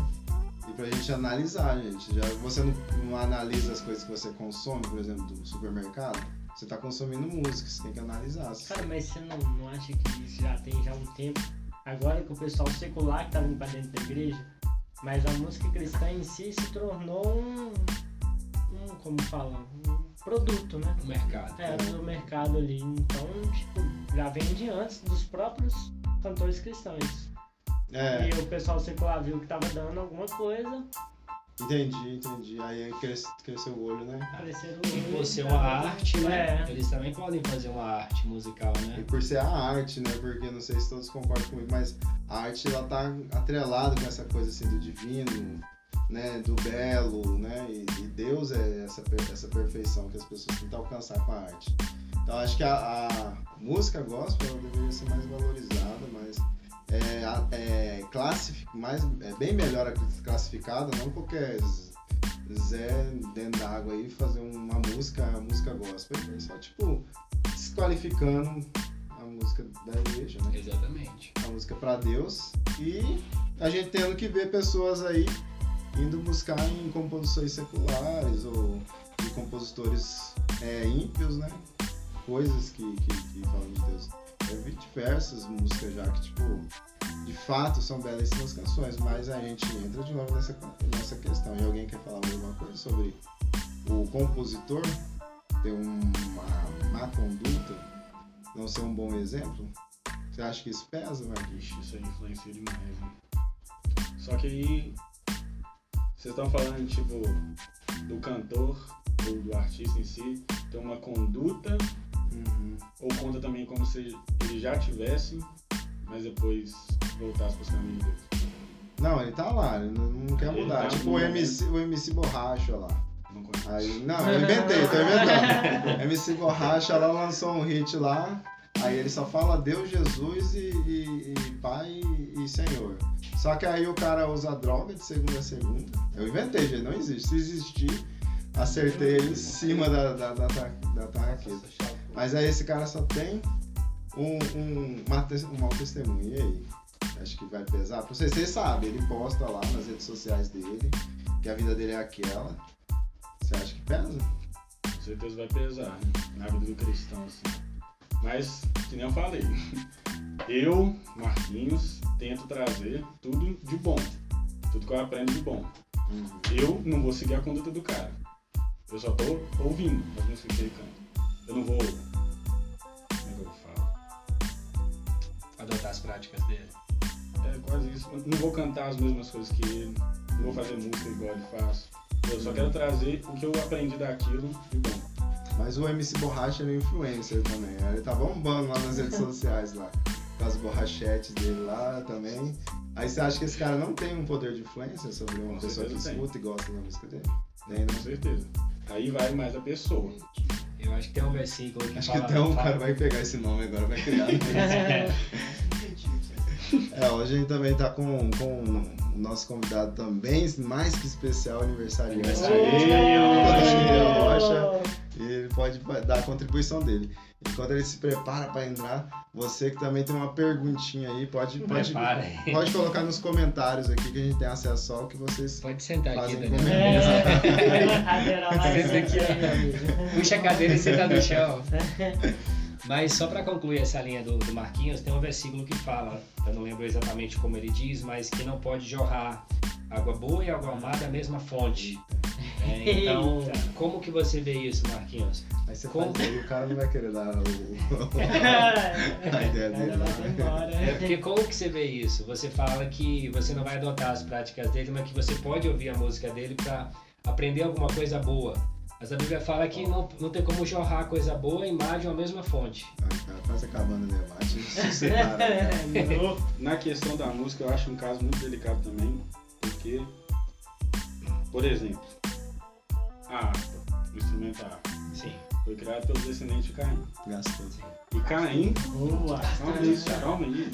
E pra gente analisar, gente, já você não, não analisa as coisas que você consome, por exemplo, do supermercado, você tá consumindo música, você tem que analisar. Cara, mas você não, não acha que isso já tem já um tempo, agora que o pessoal secular que tá vindo pra dentro da igreja, mas a música cristã em si se tornou um, um como fala, um produto, né? O mercado. É, no mercado ali, então, tipo, já vem de antes dos próprios cantores cristãos. É. E o pessoal secular viu que tava dando alguma coisa. Entendi, entendi. Aí cres, cresceu o olho, né? Cresceu o olho. E por ser uma arte, né? É. Eles também podem fazer uma arte musical, né? E por ser a arte, né? Porque não sei se todos concordam comigo, mas a arte, ela tá atrelada com essa coisa assim do divino, né? Do belo, né? E, e Deus é essa, essa perfeição que as pessoas tentam alcançar com a arte. Então acho que a, a música gospel, ela deveria ser mais valorizada, mais... É, é, classific, mais, é bem melhor classificada, não qualquer Zé dentro da água aí fazer uma música, a música gospel, só tipo desqualificando a música da igreja, né? Exatamente. A música pra Deus. E a gente tendo que ver pessoas aí indo buscar em composições seculares ou de compositores é, ímpios, né? Coisas que, que, que falam de Deus. Eu vi diversas músicas já que, tipo, de fato são belíssimas canções, mas a gente entra de novo nessa, nessa questão. E alguém quer falar alguma coisa sobre o compositor ter uma má conduta, não ser um bom exemplo? Você acha que isso pesa, Marquinhos? Isso aí influencia demais, né? Só que aí, vocês estão falando, tipo, do cantor ou do artista em si ter uma conduta. Uhum. Ou conta também como se ele já tivesse, mas depois voltasse para os caminhos dele. Não, ele tá lá, ele não quer ele mudar. Tá tipo o M C, o M C Borracha lá. Não conheço. Aí, não, eu inventei, tô inventando. M C Borracha lá lançou um hit lá, aí ele só fala Deus, Jesus e, e, e Pai e, e Senhor. Só que aí o cara usa droga de segunda a segunda. Eu inventei, gente, não existe. Se existir, acertei ele em cima da, da, da, da, da tarraqueta. Mas aí esse cara só tem um, um, um mau testemunho. E aí? Acho que vai pesar. Porque vocês sabem, ele posta lá nas redes sociais dele que a vida dele é aquela. Você acha que pesa? Com certeza vai pesar, né? Na vida do cristão, assim. Mas, que nem eu falei, eu, Marquinhos, tento trazer tudo de bom. Tudo que eu aprendo de bom. Uhum. Eu não vou seguir a conduta do cara. Eu só tô ouvindo as músicas que ele canta. Eu não vou... Como é que eu falo? Adotar as práticas dele. É quase isso. Eu não vou cantar as mesmas coisas que ele. Não vou fazer música igual ele faz. Eu só quero trazer o que eu aprendi daquilo e bom. Mas o M C Borracha é influencer também. Ele tá bombando lá nas redes sociais lá. Com as borrachetes dele lá também. Aí você acha que esse cara não tem um poder de influência sobre uma com pessoa que tem. Escuta e gosta da música dele? Tem, né? Com certeza. Aí vai mais a pessoa. Eu acho que tem um versículo que acho fala... Acho que até um cara vai pegar esse nome agora, vai criar. Né? É, hoje a gente também tá com, com o nosso convidado também, mais que especial, aniversariante. Aniversariante. E ele pode dar a contribuição dele. Enquanto ele se prepara para entrar, você que também tem uma perguntinha aí, pode, pode, pode colocar nos comentários aqui que a gente tem acesso ao que vocês pode sentar fazem aqui, Daniel. É. Puxa a cadeira e senta no chão. Mas só para concluir essa linha do, do Marquinhos, tem um versículo que fala, eu não lembro exatamente como ele diz, mas que não pode jorrar água boa e água má da mesma fonte. É, então, eita. Como que você vê isso, Marquinhos? Aí você como... faz aí, o cara não vai querer dar o... a ideia dele. É porque como que você vê isso? Você fala que você não vai adotar as práticas dele, mas que você pode ouvir a música dele para aprender alguma coisa boa. Mas a Bíblia fala que não, não tem como jorrar coisa boa e má de uma mesma fonte. Tá quase acabando o debate. Na questão da música, eu acho um caso muito delicado também, porque, por exemplo, a harpa, o instrumento harpa, sim, foi criado pelo descendente de Caim. Gastou. E Caim, boa, calma aí, calma aí.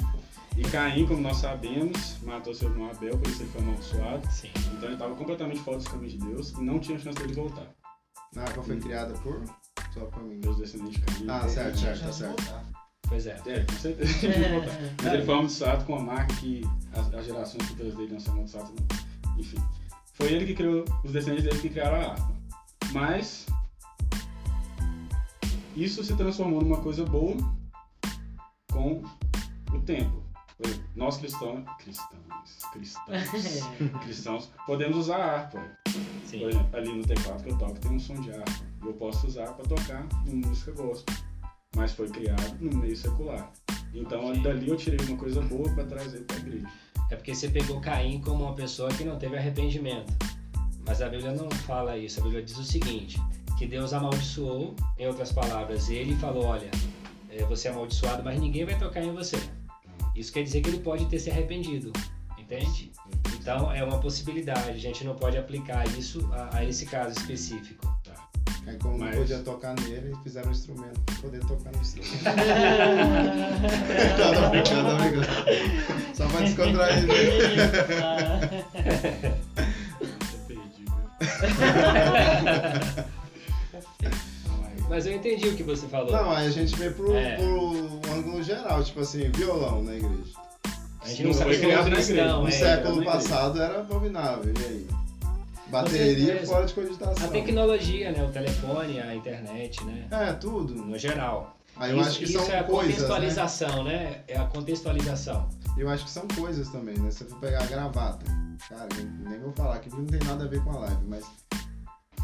E Caim, como nós sabemos, matou seu irmão Abel, por isso ele foi amaldiçoado. Sim. Então ele estava completamente fora dos caminhos de Deus e não tinha chance de ele voltar. A harpa foi criada por? Só para mim. Pelos descendentes de Caim. Ah, certo, certo, tá certo. Pois é. É, com certeza. Mas ele foi amaldiçoado com a marca que as, as gerações futuras dele não são amaldiçoadas. Enfim. Foi ele que criou, os descendentes dele que criaram a harpa. Mas isso se transformou numa coisa boa com o tempo. Nós cristãos, cristãos, cristãos, cristãos podemos usar a harpa. Sim. Por exemplo, ali no teclado que eu toco tem um som de harpa. Eu posso usar para tocar em música gospel. Mas foi criado no meio secular. Então, okay, dali eu tirei uma coisa boa para trazer para a igreja. É porque você pegou Caim como uma pessoa que não teve arrependimento. Mas a Bíblia não fala isso. A Bíblia diz o seguinte, que Deus amaldiçoou, em outras palavras, ele falou, olha, você é amaldiçoado, mas ninguém vai tocar em você. Isso quer dizer que ele pode ter se arrependido, entende? Então é uma possibilidade, a gente não pode aplicar isso a, a esse caso específico. É como mas... não podia tocar nele, e fizeram um instrumento para poder tocar no instrumento. Não, não, não, não, não. Só para descontrair. Né? Mas eu entendi o que você falou. Não, aí a gente vem pro, é. pro ângulo geral, tipo assim, violão na igreja. A gente não foi criado na igreja. No século passado era abominável, e aí? Bateria fora de cogitação. A tecnologia, né? O telefone, a internet, né? É, tudo. No geral. Aí eu isso acho que isso são é a coisas, contextualização, né? né? É a contextualização. Eu acho que são coisas também, né? Se eu for pegar a gravata, cara, nem vou falar que não tem nada a ver com a live, mas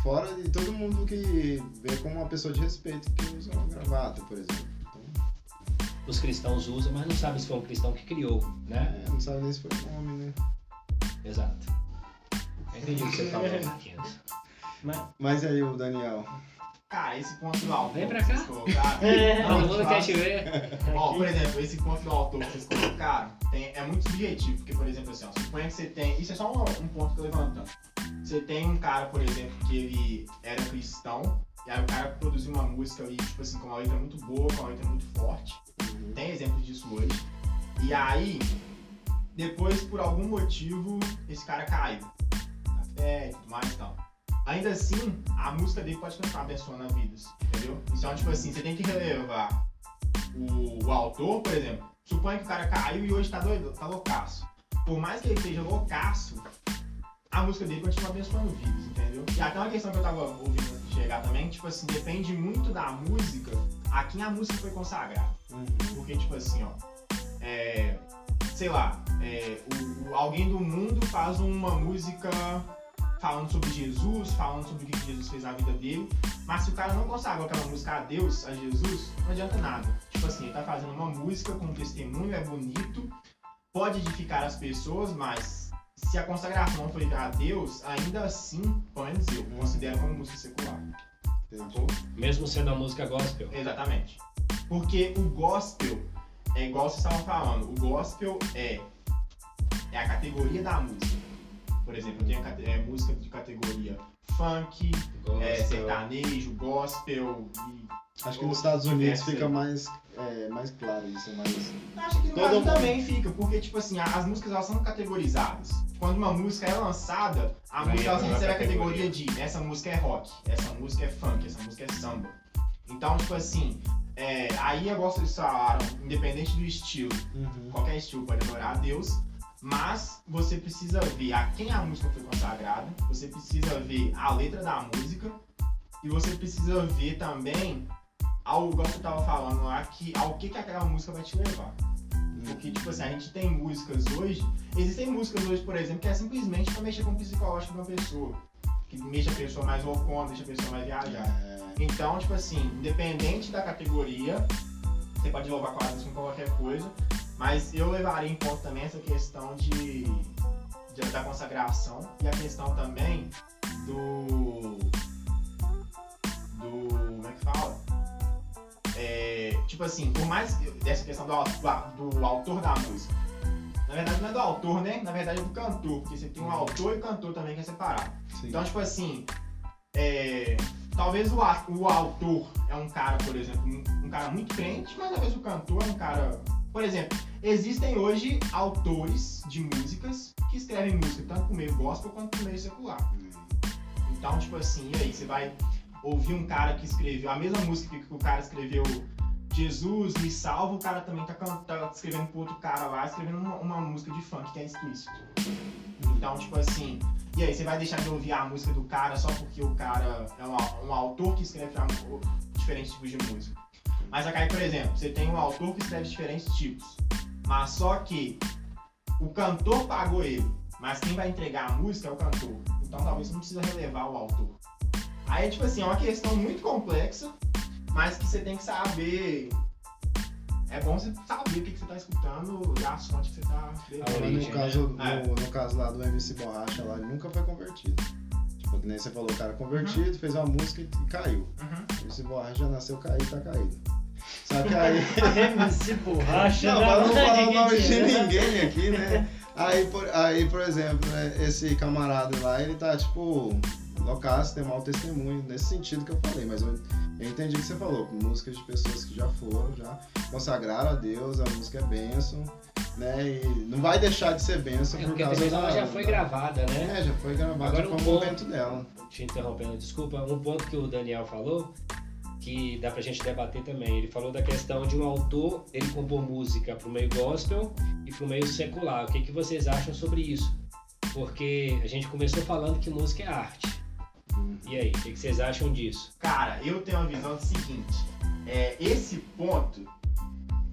fora de todo mundo que vê como uma pessoa de respeito que usa uma gravata, por exemplo. Então... Os cristãos usam, mas não sabem se foi um cristão que criou, né? É, não sabem nem se foi um homem, né? Exato. Eu entendi o que você falou, Marquinhos. Mas... mas aí o Daniel... Ah, esse ponto do autor. Vem pra cá. É, todo mundo quer te ver. Ó, por exemplo, esse ponto do autor que vocês colocaram tem, é muito subjetivo, porque, por exemplo, assim, ó, suponha que você tem. Isso é só um, um ponto que eu levantando. Você tem um cara, por exemplo, que ele era cristão, e aí o cara produziu uma música ali, tipo assim, com uma letra muito boa, com uma letra muito forte. Uhum. Tem exemplos disso hoje. E aí, depois, por algum motivo, esse cara caiu. Na fé e tudo mais e tal. Ainda assim, a música dele pode continuar abençoando vidas, entendeu? Então, tipo assim, você tem que relevar o, o autor, por exemplo. Suponha que o cara caiu e hoje tá doido, tá loucaço. Por mais que ele seja loucaço, a música dele continua abençoando vidas, entendeu? E até uma questão que eu tava ouvindo chegar também, tipo assim, depende muito da música a quem a música foi consagrada. Uhum. Porque, tipo assim, ó, é, sei lá, é, o, o, alguém do mundo faz uma música... falando sobre Jesus, falando sobre o que Jesus fez na vida dele, mas se o cara não consagra aquela música a Deus, a Jesus, não adianta nada. Tipo assim, ele tá fazendo uma música com um testemunho, é bonito, pode edificar as pessoas, mas se a consagração foi a Deus, ainda assim, pelo menos eu considero como música secular. Entendeu? Mesmo sendo a música gospel? Exatamente. Porque o gospel, é igual vocês estavam falando, o gospel é, é a categoria da música. Por exemplo, tem a, é, música de categoria funk, gospel. É, sertanejo, gospel. E acho que nos Estados Unidos diversa. Fica mais, é, mais claro isso. Mais... Acho que no Brasil também fica, porque tipo assim, as músicas elas são categorizadas. Quando uma música é lançada, a Vai música ela sempre será a categoria de essa música é rock, essa música é funk, essa música é samba. Então, tipo assim, é, aí eu gosto de falar, independente do estilo, uhum. Qualquer estilo pode adorar a Deus. Mas você precisa ver a quem a música foi consagrada, você precisa ver a letra da música e você precisa ver também, ao igual que eu tava falando lá, que, ao que, que aquela música vai te levar. Porque, tipo assim, a gente tem músicas hoje, existem músicas hoje, por exemplo, que é simplesmente pra mexer com o psicológico de uma pessoa, que mexe a pessoa mais loucona, deixa a pessoa mais viajar. Então, tipo assim, independente da categoria, você pode louvar com a música com qualquer coisa, mas eu levaria em conta também essa questão de, de, da consagração e a questão também do... do... como é que fala? É, tipo assim, por mais dessa questão do, do autor da música, na verdade não é do autor, né? Na verdade é do cantor, porque você tem um autor e cantor também que é separado. Sim. Então, tipo assim, é, talvez o, o autor é um cara, por exemplo, um, um cara muito crente, mas talvez o cantor é um cara... Por exemplo, existem hoje autores de músicas que escrevem música tanto pro meio gospel quanto pro meio secular. Então, tipo assim, e aí você vai ouvir um cara que escreveu a mesma música que o cara escreveu Jesus me salva, o cara também tá, tá escrevendo pro outro cara lá, escrevendo uma, uma música de funk que é explícito. Então, tipo assim, e aí você vai deixar de ouvir a música do cara só porque o cara é um, um autor que escreve diferentes tipos de música. Mas aqui, por exemplo, você tem um autor que escreve diferentes tipos, mas só que o cantor pagou ele, mas quem vai entregar a música é o cantor, então talvez você não precisa relevar o autor. Aí, tipo assim, é uma questão muito complexa, mas que você tem que saber, é bom você saber o que você tá escutando e a fonte que você tá... Agora, no, caso, é. no, no caso lá do M C Borracha, lá, ele nunca foi convertido. Que nem você falou, o cara convertido, uhum. Fez uma música e caiu. Uhum. Esse Borracha já nasceu caído, tá caído. Só que aí... Esse Borracha... Não, para não falar o nome de ninguém aqui, né? Aí por, aí, por exemplo, né, esse camarada lá, ele tá, tipo, loucaço, tem mau testemunho, nesse sentido que eu falei, mas eu, eu entendi o que você falou, músicas de pessoas que já foram, já consagraram a Deus, a música é bênção, né? E não vai deixar de ser bênção é, por causa da... Porque a pessoa já foi gravada, né? É, já foi gravada. Agora, um ponto, momento dela. Te interrompendo, desculpa. Um ponto que o Daniel falou, que dá pra gente debater também. Ele falou da questão de um autor, ele compor música pro meio gospel e pro meio secular. O que, que vocês acham sobre isso? Porque a gente começou falando que música é arte. Hum. E aí, o que, que vocês acham disso? Cara, eu tenho uma visão do seguinte. É, esse ponto,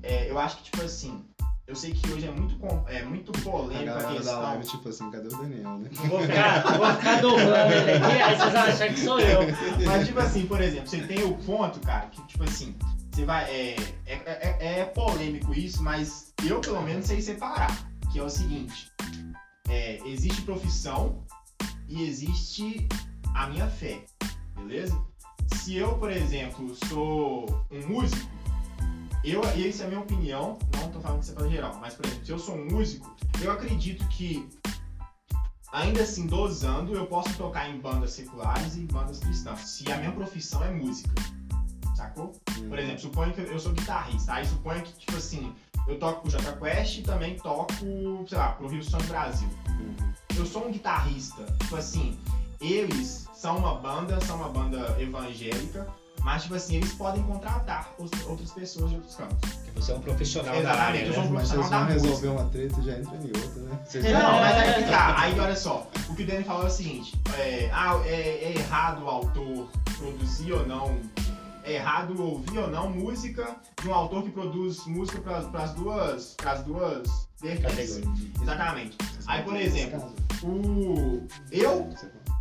é, eu acho que, tipo assim, eu sei que hoje é muito, é, muito polêmico a, a questão. Da live, tipo assim, cadê o Daniel, né? Não vou ficar, vou ficar dobrando ele aqui, aí vocês acham que sou eu. Mas, tipo assim, por exemplo, você tem o ponto, cara, que, tipo assim, você vai... É, é, é, é polêmico isso, mas eu, pelo menos, sei separar. Que é o seguinte, é, existe profissão e existe a minha fé, beleza? Se eu, por exemplo, sou um músico, eu, e isso é a minha opinião, não tô falando que isso é pra geral, mas, por exemplo, se eu sou um músico, eu acredito que, ainda assim, dosando, eu posso tocar em bandas seculares e bandas cristãs, se a minha profissão é música, sacou? Hum. Por exemplo, suponho que eu sou guitarrista, aí suponho que, tipo assim, eu toco pro Jota Quest e também toco, sei lá, pro Rio São Brasil. Hum. Eu sou um guitarrista, tipo assim, eles são uma banda, são uma banda evangélica, mas, tipo assim, eles podem contratar os, outras pessoas de outros campos. Porque você é um profissional. Exatamente, da área, né? Eu sou um mas profissional da resolver música. Uma treta e já entra em outra, né? Vocês não, não, mas aí tá. Aí, olha só. O que o Dani falou é o seguinte. É, ah, é, é errado o autor produzir ou não... É errado ouvir ou não música de um autor que produz música para as duas... Para as duas... Categorias. Exatamente. Aí, por exemplo, o... Eu...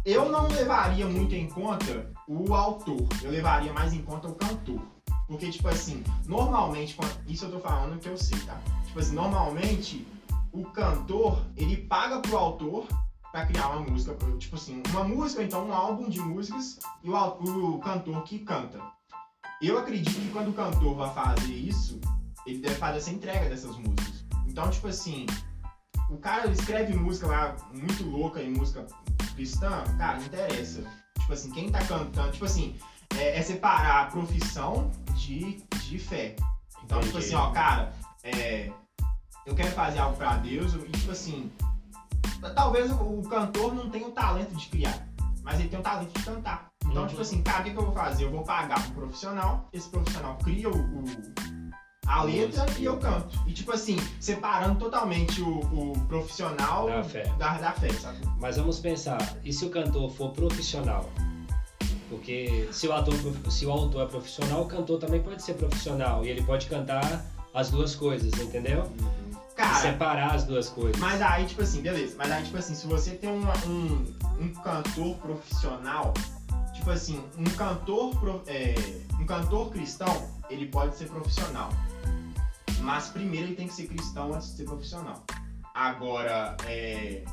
Eu não levaria muito em conta o autor, eu levaria mais em conta o cantor. Porque, tipo assim, normalmente, isso eu tô falando que eu sei, tá? Tipo assim, normalmente, o cantor, ele paga pro autor pra criar uma música. Tipo assim, uma música, então, um álbum de músicas e o, o cantor que canta. Eu acredito que quando o cantor vai fazer isso, ele deve fazer essa entrega dessas músicas. Então, tipo assim, o cara escreve música lá muito louca e música... cristã, cara, não interessa. Tipo assim, quem tá cantando, tipo assim, é, é separar a profissão de, de fé. Então, entendi. Tipo assim, ó, cara, é, eu quero fazer algo pra Deus e, tipo assim, talvez o cantor não tenha o talento de criar, mas ele tem o talento de cantar. Então, uhum. Tipo assim, cara, o que, que eu vou fazer? Eu vou pagar pro profissional, esse profissional cria o, o, a letra e eu canto. E tipo assim, separando totalmente o, o profissional da fé. Da, da fé, sabe? Mas vamos pensar, e se o cantor for profissional? Porque se o, ator, se o autor é profissional, o cantor também pode ser profissional. E ele pode cantar as duas coisas, entendeu? Uhum. Cara, separar as duas coisas. Mas aí, tipo assim, beleza. Mas aí, tipo assim, se você tem uma, um, um cantor profissional... Tipo assim, um cantor, é, um cantor cristão, ele pode ser profissional. Mas primeiro ele tem que ser cristão antes de ser profissional. Agora, é,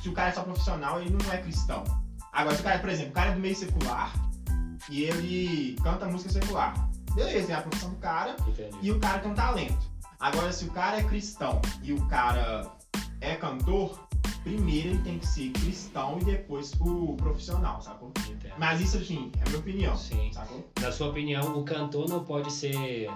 se o cara é só profissional, ele não é cristão. Agora, se o cara, por exemplo, o cara é do meio secular e ele canta música secular. Beleza, é a profissão do cara. Entendi. E o cara tem um talento. Agora, se o cara é cristão e o cara é cantor... Primeiro ele tem que ser cristão e depois o profissional, sacou? Entendo. Mas isso, assim, é a minha opinião. Sim. Sacou? Na sua opinião, o cantor não pode ser,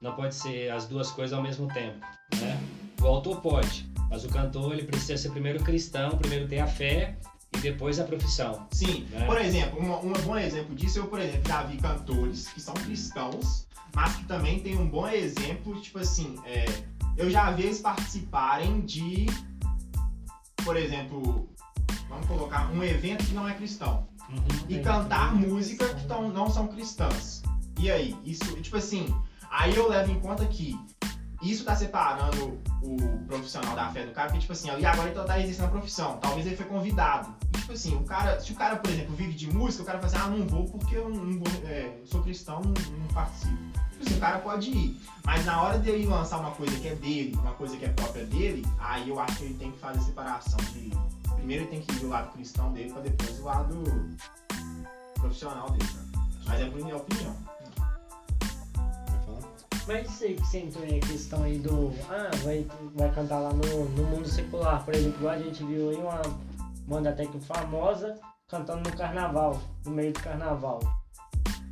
não pode ser as duas coisas ao mesmo tempo, né? O autor pode, mas o cantor ele precisa ser primeiro cristão, primeiro ter a fé e depois a profissão. Sim. Né? Por exemplo, um, um bom exemplo disso eu, por exemplo, já vi cantores que são cristãos, mas que também tem um bom exemplo, tipo assim, é, eu já vi eles participarem de... Por exemplo, vamos colocar um evento que não é cristão. Uhum, e cantar música que tão, não são cristãs. E aí? Isso, tipo assim, aí eu levo em conta que isso tá separando o profissional da fé do cara, porque, tipo assim, ali agora ele tá exercendo a profissão. Talvez ele foi convidado. E, tipo assim, o cara, se o cara, por exemplo, vive de música, o cara fala assim, ah, não vou porque eu não vou, é, sou cristão, não, não participo. Tipo assim, o cara pode ir. Mas na hora de ele lançar uma coisa que é dele, uma coisa que é própria dele, aí eu acho que ele tem que fazer a separação de... Primeiro ele tem que ir do lado cristão dele, pra depois do lado profissional dele, né? Mas é a minha opinião. Mas isso aí que você entrou em questão aí do... Ah, vai, vai cantar lá no, no mundo secular, por exemplo. A gente viu aí uma banda até que famosa cantando no carnaval, no meio do carnaval.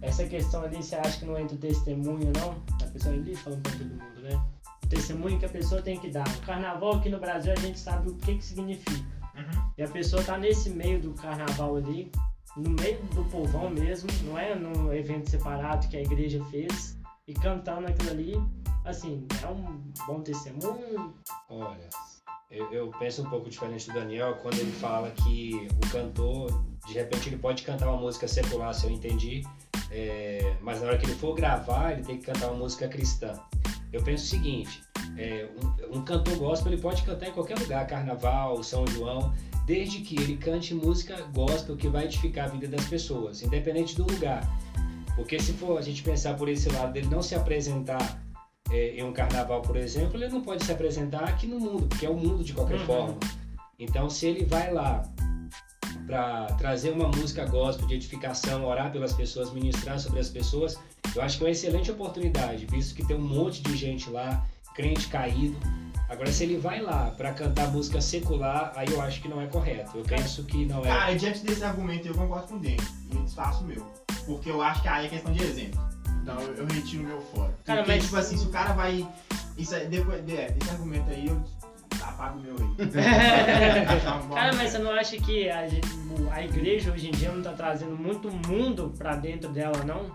Essa questão ali, você acha que não entra o testemunho, não? A pessoa ali falando pra todo mundo, né? testemunho que a pessoa tem que dar. O carnaval aqui no Brasil, a gente sabe o que que significa. Uhum. E a pessoa tá nesse meio do carnaval ali, no meio do povão mesmo, não é no evento separado que a igreja fez, e cantando aquilo ali, assim, é um bom testemunho. Olha, eu, eu penso um pouco diferente do Daniel quando ele fala que o cantor, de repente ele pode cantar uma música secular, se eu entendi, é, mas na hora que ele for gravar, ele tem que cantar uma música cristã. Eu penso o seguinte, é, um, um cantor gospel ele pode cantar em qualquer lugar, carnaval, São João, desde que ele cante música gospel que vai edificar a vida das pessoas, independente do lugar. Porque se for a gente pensar por esse lado dele não se apresentar é, em um carnaval, por exemplo, ele não pode se apresentar aqui no mundo, porque é o mundo de qualquer uhum. forma. Então, se ele vai lá para trazer uma música gospel de edificação, orar pelas pessoas, ministrar sobre as pessoas, eu acho que é uma excelente oportunidade, visto que tem um monte de gente lá, crente caído. Agora, se ele vai lá pra cantar música secular, aí eu acho que não é correto. Eu penso que não é... Cara, diante desse argumento, eu concordo com o Daniel. Me desfaço o meu. Porque eu acho que aí é questão de exemplo. Então, eu, eu retiro o meu fora. Cara, porque, mas... tipo assim, se o cara vai... Isso aí, depois, é, esse argumento aí, eu apago o meu aí. Cara, mas você não acha que a, a igreja, hoje em dia, não tá trazendo muito mundo pra dentro dela, não?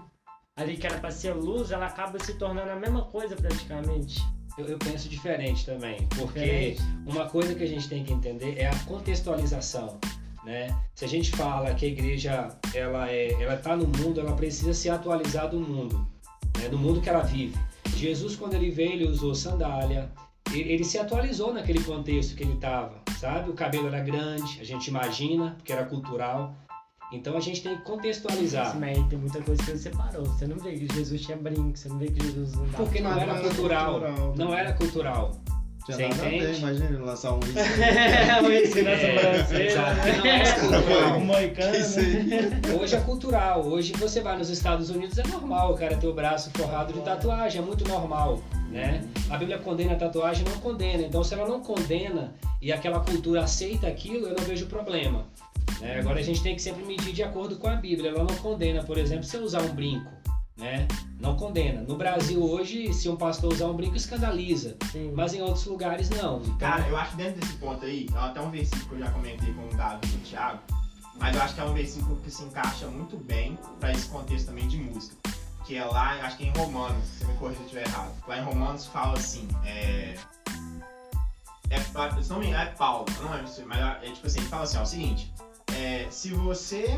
Ali que era pra ser luz, ela acaba se tornando a mesma coisa, praticamente. Eu, eu penso diferente também, porque diferente. Uma coisa que a gente tem que entender é a contextualização, né? Se a gente fala que a igreja ela é, ela está no mundo, ela precisa se atualizar do mundo, né? Do mundo que ela vive. Jesus, quando ele veio, ele usou sandália, ele, ele se atualizou naquele contexto que ele estava, sabe? O cabelo era grande, a gente imagina, porque era cultural. Então a gente tem que contextualizar. Mas tem muita coisa que você parou. Você não vê que Jesus tinha brinco, você não vê que Jesus não dava. Porque não era, não era cultural, cultural. Não era cultural. Já você entende? Bem, imagina lançar um uísque. Um uísque nessa balanceira. Não é cultural. Um hoje é cultural. Hoje você vai nos Estados Unidos, é normal o cara ter o braço forrado de tatuagem. É muito normal, né? A Bíblia condena a tatuagem, não condena. Então se ela não condena e aquela cultura aceita aquilo, eu não vejo problema. É, agora a gente tem que sempre medir de acordo com a Bíblia. Ela não condena, por exemplo, você usar um brinco, né? Não condena. No Brasil hoje, se um pastor usar um brinco, escandaliza. Sim. Mas em outros lugares não. Então... Cara, eu acho que dentro desse ponto aí, é até um versículo que eu já comentei com o Davi e o Thiago, mas eu acho que é um versículo que se encaixa muito bem para esse contexto também de música, que é lá, acho que é em Romanos, se me corrija se eu estiver errado. Lá em Romanos fala assim, é... é se não me engano, é Paulo, não é, mas é tipo assim, ele fala assim, ó, é o seguinte... É, se você,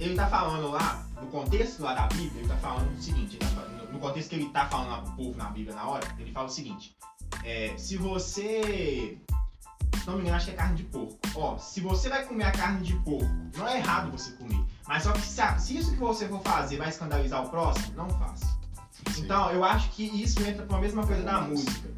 ele tá falando lá, no contexto lá da Bíblia, ele tá falando o seguinte, tá falando, no contexto que ele tá falando lá pro povo na Bíblia na hora, ele fala o seguinte, é, se você, se não me engano, acho que é carne de porco, ó, se você vai comer a carne de porco, não é errado você comer, mas só que se, se isso que você for fazer vai escandalizar o próximo, não faça. Sim. Então, eu acho que isso entra com a mesma coisa da música,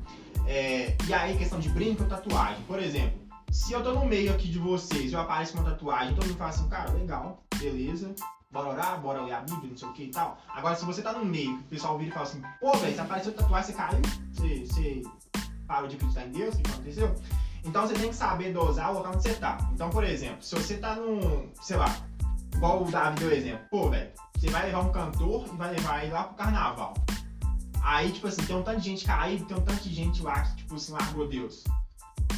é, e aí questão de brinco ou tatuagem, por exemplo. Se eu tô no meio aqui de vocês, eu apareço com uma tatuagem, todo mundo fala assim, cara, legal, beleza, bora orar, bora ler a Bíblia, não sei o que e tal. Agora, se você tá no meio, o pessoal vira e fala assim, pô, velho, você apareceu tatuagem, você caiu, você, você parou de acreditar em Deus, o que aconteceu? Então, você tem que saber dosar o local onde você tá. Então, por exemplo, se você tá num, sei lá, igual o Davi deu exemplo, pô, velho, você vai levar um cantor e vai levar ele lá pro carnaval. Aí, tipo assim, tem um tanto de gente caído, tem um tanto de gente lá que, tipo assim, largou Deus.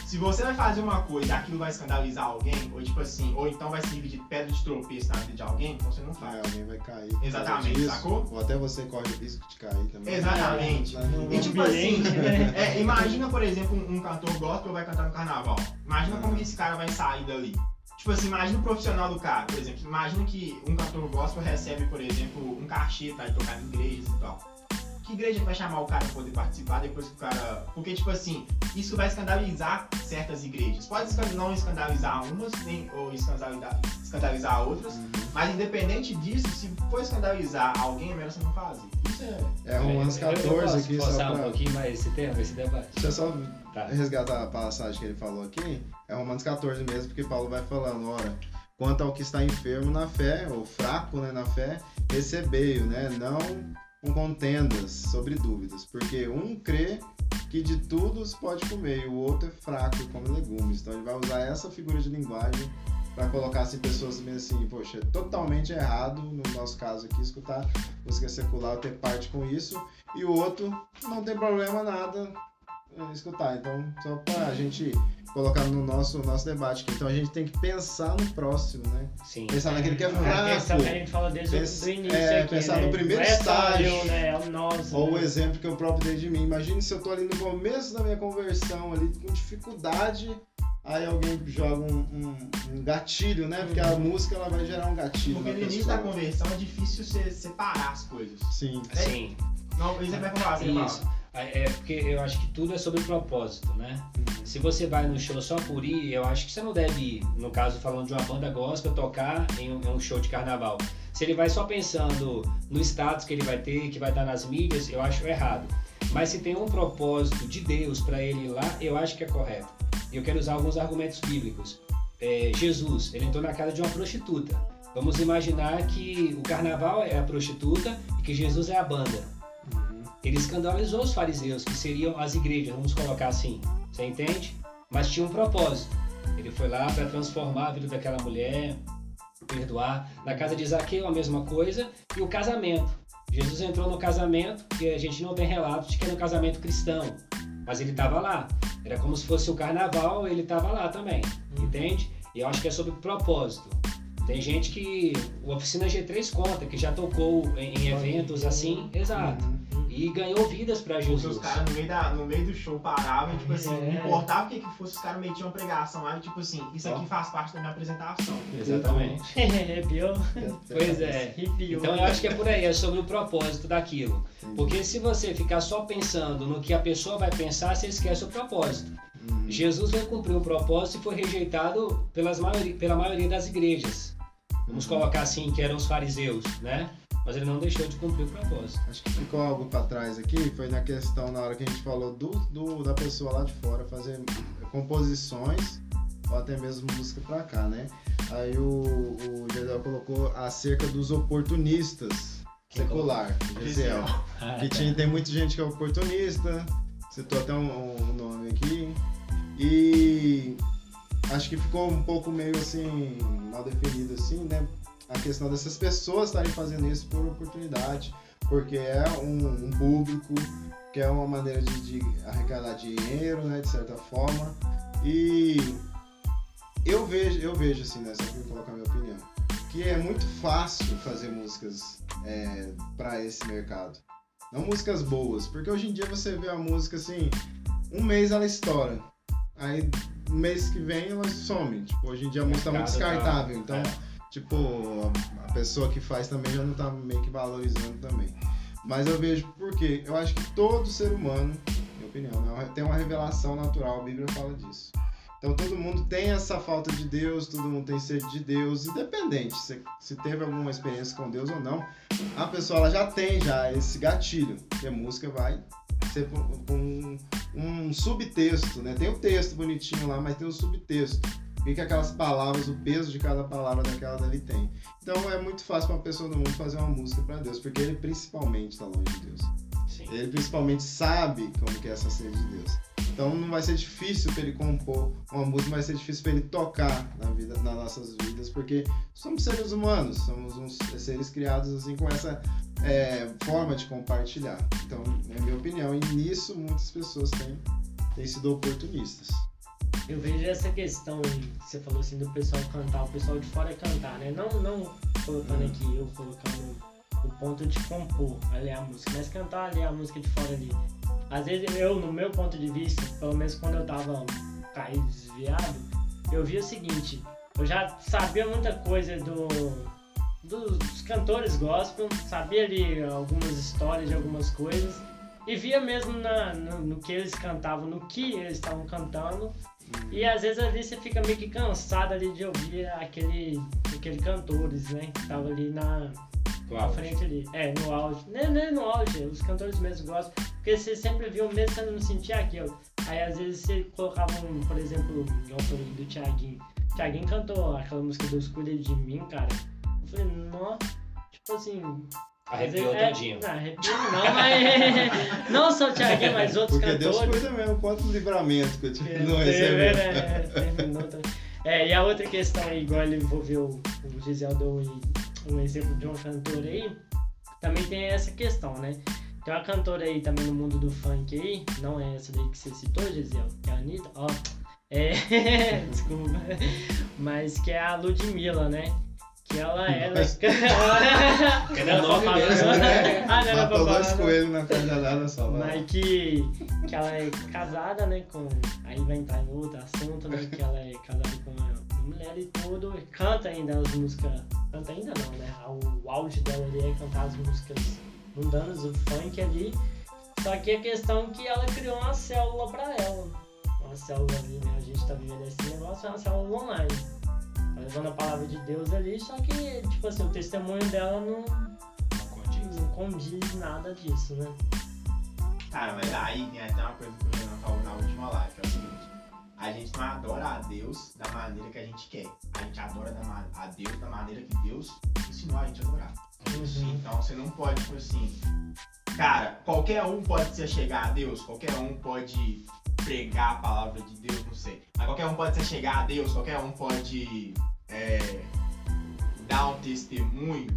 Se você vai fazer uma coisa, aquilo vai escandalizar alguém, ou tipo assim, ou então vai servir de pedra de tropeço na vida de alguém, então você não faz. Ah, alguém vai cair. Exatamente, disso, sacou? Ou até você corre o risco de cair também. Exatamente. Não, não, não. E tipo assim, é, imagina, por exemplo, um, um cantor gospel vai cantar no carnaval. Imagina ah. como que esse cara vai sair dali. Tipo assim, imagina o profissional do cara, por exemplo. Imagina que um cantor gospel recebe, por exemplo, um cachê pra ir tocar em igrejas e tal. Que igreja vai chamar o cara pra poder participar depois que o cara... Porque, tipo assim, isso vai escandalizar certas igrejas. Pode não escandalizar umas, nem, ou escandalizar, escandalizar outras, uhum. mas independente disso, se for escandalizar alguém, é melhor você não fazer. Isso é... É Romanos catorze aqui, só pra... um pouquinho mais esse tema, esse debate. Deixa eu só tá. resgatar a passagem que ele falou aqui. É Romanos catorze mesmo, porque Paulo vai falando, ora... Quanto ao que está enfermo na fé, ou fraco, né, na fé, recebei-o, né, não... com contendas sobre dúvidas, porque um crê que de tudo se pode comer e o outro é fraco e come legumes. Então ele vai usar essa figura de linguagem para colocar assim, pessoas meio assim, poxa, é totalmente errado, no nosso caso aqui, escutar música secular, ter parte com isso, e o outro não tem problema nada, escutar. Então, só para a gente colocar no nosso, nosso debate aqui. Então, a gente tem que pensar no próximo, né? Sim. Pensar naquele que é fraco. É, pensar que a gente fala desde Pens, o início é, aqui, Pensar né? no primeiro é estágio. Eu, né? É o nosso. Ou né? o exemplo que eu próprio dei de mim. Imagine se eu tô ali no começo da minha conversão, ali com dificuldade, aí alguém joga um, um, um gatilho, né? Porque a música ela vai gerar um gatilho. Porque no início da conversão é difícil você separar as coisas. Sim. É, Sim. Não, isso é bem fácil, é isso. É porque eu acho que tudo é sobre propósito, né? Uhum. Se você vai no show só por ir, eu acho que você não deve ir, no caso falando de uma banda gospel, tocar em um, em um show de carnaval. Se ele vai só pensando no status que ele vai ter, que vai dar nas mídias, eu acho errado. Mas se tem um propósito de Deus para ele ir lá, eu acho que é correto. E eu quero usar alguns argumentos bíblicos. É, Jesus, ele entrou na casa de uma prostituta. Vamos imaginar que o carnaval é a prostituta e que Jesus é a banda. Ele escandalizou os fariseus, que seriam as igrejas, vamos colocar assim, você entende? Mas tinha um propósito. Ele foi lá para transformar a vida daquela mulher, perdoar. Na casa de Zaqueu a mesma coisa. E o casamento. Jesus entrou no casamento, que a gente não tem relato de que era um casamento cristão. Mas ele estava lá. Era como se fosse o carnaval, ele estava lá também, entende? E eu acho que é sobre propósito. Tem gente que... O Oficina G três conta, que já tocou em, em eventos assim, exato. E ganhou vidas pra Jesus. Porque os caras no meio, da, no meio do show paravam, tipo assim, é. não importava o que fosse, os caras metiam uma pregação lá, tipo assim, isso aqui faz parte da minha apresentação. Exatamente. É pior. Pois é. Então eu acho que é por aí, é sobre o propósito daquilo. Porque se você ficar só pensando no que a pessoa vai pensar, você esquece o propósito. Jesus veio cumprir o propósito e foi rejeitado pelas maioria, pela maioria das igrejas. Vamos colocar assim, que eram os fariseus, né? Mas ele não deixou de cumprir o propósito. Acho que ficou algo para trás aqui, foi na questão, na hora que a gente falou do, do, da pessoa lá de fora fazer composições ou até mesmo música para cá, né? Aí o, o Gesiel colocou acerca dos oportunistas secular, Gesiel. Ah, que tinha, tem muita gente que é oportunista, citou até um, um nome aqui, e acho que ficou um pouco meio assim, mal definido assim, né? A questão dessas pessoas estarem fazendo isso por oportunidade, porque é um, um público, que é uma maneira de, de arrecadar dinheiro, né, de certa forma. E eu vejo, eu vejo assim, né, só para colocar minha opinião, que é muito fácil fazer músicas é, para esse mercado. Não músicas boas, porque hoje em dia você vê a música assim, um mês ela estoura, aí no mês que vem ela some. Tipo, hoje em dia a música está muito descartável, então... É. Tipo, a pessoa que faz também já não tá meio que valorizando também. Mas eu vejo porque eu acho que todo ser humano, minha opinião, né, tem uma revelação natural, a Bíblia fala disso. Então todo mundo tem essa falta de Deus, todo mundo tem sede de Deus, independente se, se teve alguma experiência com Deus ou não, a pessoa ela já tem já esse gatilho, que a música vai ser com um, um subtexto, né? Tem o texto bonitinho lá, mas tem o subtexto. E que aquelas palavras, o peso de cada palavra daquela dali tem. Então é muito fácil para uma pessoa do mundo fazer uma música para Deus, porque ele principalmente está longe de Deus. Sim. Ele principalmente sabe como que é essa sede de Deus. Então não vai ser difícil para ele compor uma música, vai ser difícil para ele tocar na vida, nas nossas vidas, porque somos seres humanos, somos uns seres criados assim com essa é, forma de compartilhar. Então é minha opinião, e nisso muitas pessoas têm, têm sido oportunistas. Eu vejo essa questão que você falou assim do pessoal cantar, o pessoal de fora cantar, né? Não, não colocando aqui, eu colocando o ponto de compor ali a música, mas cantar ali a música de fora ali. Às vezes eu, no meu ponto de vista, pelo menos quando eu tava caído, desviado, eu vi o seguinte, eu já sabia muita coisa do, dos cantores gospel, sabia ali algumas histórias de algumas coisas, e via mesmo na, no, no que eles cantavam, no que eles estavam cantando. E às vezes ali você fica meio que cansado ali de ouvir aquele, aquele cantores, né? Que tava ali na, na frente ali. É, no auge. Não, não é no auge, os cantores mesmo gostam. Porque você sempre viu mesmo você não sentia aquilo. Aí às vezes você colocava um, por exemplo, igual o filme do Thiaguinho. O Thiaguinho cantou aquela música do Escolha de Mim, cara. Eu falei, nossa, tipo assim... Arrepiou é, todinho. Não, arrepiou não, mas... não só o Thiaguinho, mas outros porque cantores. Porque Deus cuida mesmo, quanto livramento que eu tive é, não recebeu. É, é, é, e a outra questão aí, igual ele envolveu, o Gesiel deu um exemplo de um cantor aí, também tem essa questão, né? Tem uma cantora aí também no mundo do funk aí, não é essa daí que você citou, Gisele, que é a Anitta, ó, é, desculpa, mas que é a Ludmilla, né? Que ela era... ela era não, pra falar, né? Ah, não, matou pra dois coelhos na cajadada só. Mas que, que ela é casada, né, com... Aí vai entrar em outro assunto, né, que ela é casada com uma mulher e tudo. E canta ainda as músicas... Canta ainda não, né? O auge dela ali é cantar as músicas mundanas, o funk ali. Só que a questão é que ela criou uma célula pra ela. Uma célula ali, né? A gente tá vivendo esse negócio, é uma célula online. Levando a palavra de Deus ali, só que, tipo assim, o testemunho dela não, não, condiz. não condiz nada disso, né? Cara, mas aí tem até uma coisa que o Renan falou na última live, que é o seguinte: a gente não adora a Deus da maneira que a gente quer, a gente adora a Deus da maneira que Deus ensinou a gente a adorar. Uhum. Então você não pode, tipo assim, cara, qualquer um pode se chegar a Deus, qualquer um pode pregar a palavra de Deus, não sei, mas qualquer um pode se chegar a Deus, qualquer um pode... É, dar um testemunho.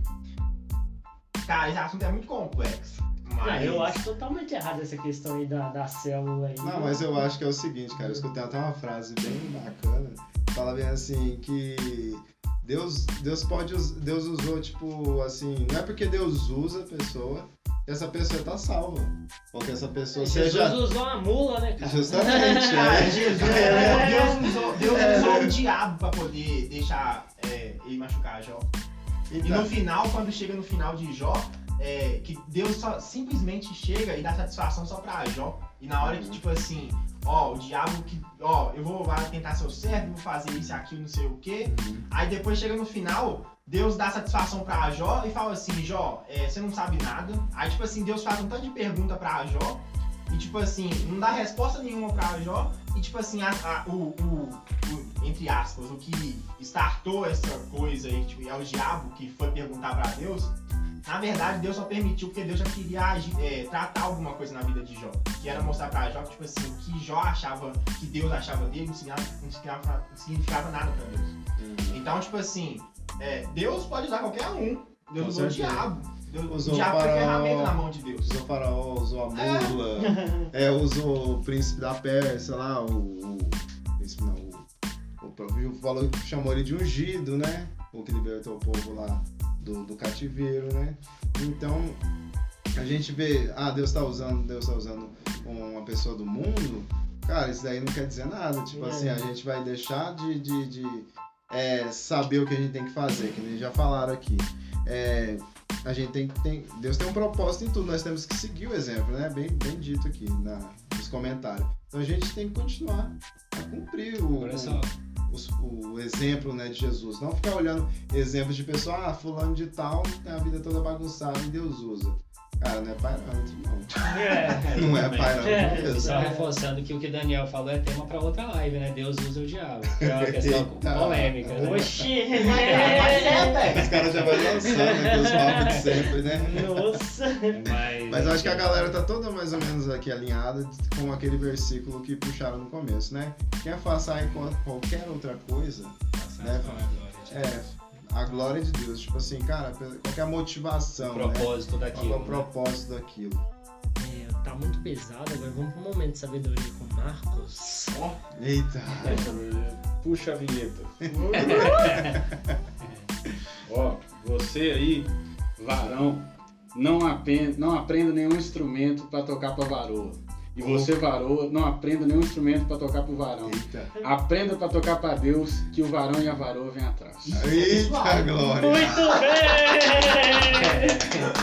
Cara, esse assunto é muito complexo, mas... ah, eu acho totalmente errado essa questão aí da, da célula aí. Não, mas eu acho que é o seguinte, cara, eu escutei até uma frase bem bacana, fala bem assim, que Deus, Deus pode, Deus usou, tipo, assim, não é porque Deus usa a pessoa que essa pessoa tá salva, porque essa pessoa Jesus seja... Jesus usou a mula, né, cara? Justamente, é. Jesus, é. Deus usou, Deus é. usou o diabo pra poder deixar é, ele machucar Jó. Então. E no final, quando chega no final de Jó, é, que Deus só simplesmente chega e dá satisfação só pra Jó. E na hora que, tipo assim, ó, o diabo que, ó, eu vou lá tentar ser o servo, vou fazer isso e aquilo, não sei o quê. Uhum. Aí depois chega no final... Deus dá satisfação pra Jó e fala assim, Jó, é, você não sabe nada. Aí, tipo assim, Deus faz um tanto de pergunta pra Jó e, tipo assim, não dá resposta nenhuma pra Jó. E, tipo assim, a, a, o, o, o, entre aspas, o que startou essa coisa aí, tipo, é o diabo que foi perguntar pra Deus. Na verdade, Deus só permitiu porque Deus já queria agir, é, tratar alguma coisa na vida de Jó. Que era mostrar pra Jó, tipo assim, o que Jó achava, que Deus achava dele, não significava, não significava nada pra Deus. Então, tipo assim... É, Deus pode usar qualquer um. Deus usou o diabo. Deus usou o diabo para... foi ferramenta na mão de Deus. Usou o faraó, usou a mula, é. É, usou o príncipe da Pérsia lá, o. O príncipe não, o, o próprio falou, chamou ele de ungido, né? O que libertou o povo lá do, do cativeiro, né? Então a gente vê, ah, Deus tá usando, Deus tá usando uma pessoa do mundo, cara, isso daí não quer dizer nada. Tipo é. assim, a gente vai deixar de. de, de É saber o que a gente tem que fazer, que eles já falaram aqui. É, a gente tem que. Tem, Deus tem um propósito em tudo, nós temos que seguir o exemplo, né? Bem, bem dito aqui na, nos comentários. Então a gente tem que continuar a cumprir o, o, o exemplo, né, de Jesus. Não ficar olhando exemplos de pessoa, ah, fulano de tal tem a vida toda bagunçada e Deus usa. Cara, não é pairante, não. É, não é pairante. É, só reforçando que o que o Daniel falou é tema pra outra live, né? Deus usa o diabo. Que é uma questão polêmica, né? Oxi! É, os caras já vão lançando, né? Os papos de sempre, né? Nossa! Mas, Mas eu acho que a galera tá toda mais ou menos aqui alinhada com aquele versículo que puxaram no começo, né? Quer façar em qualquer outra coisa, faça, né? A glória de Deus. A glória de Deus, tipo assim, cara, qual que é a motivação, o propósito, né? daquilo, qual é o propósito né? daquilo. É, tá muito pesado, agora vamos pro momento de sabedoria com Marcos. Oh. Eita! Puxa a vinheta. Ó, você aí, varão, não, apen- não aprenda nenhum instrumento pra tocar pra varoa. E você, varoa, não aprenda nenhum instrumento pra tocar pro varão. Eita. Aprenda pra tocar pra Deus, que o varão e a varoa vêm atrás. Eita, glória! Muito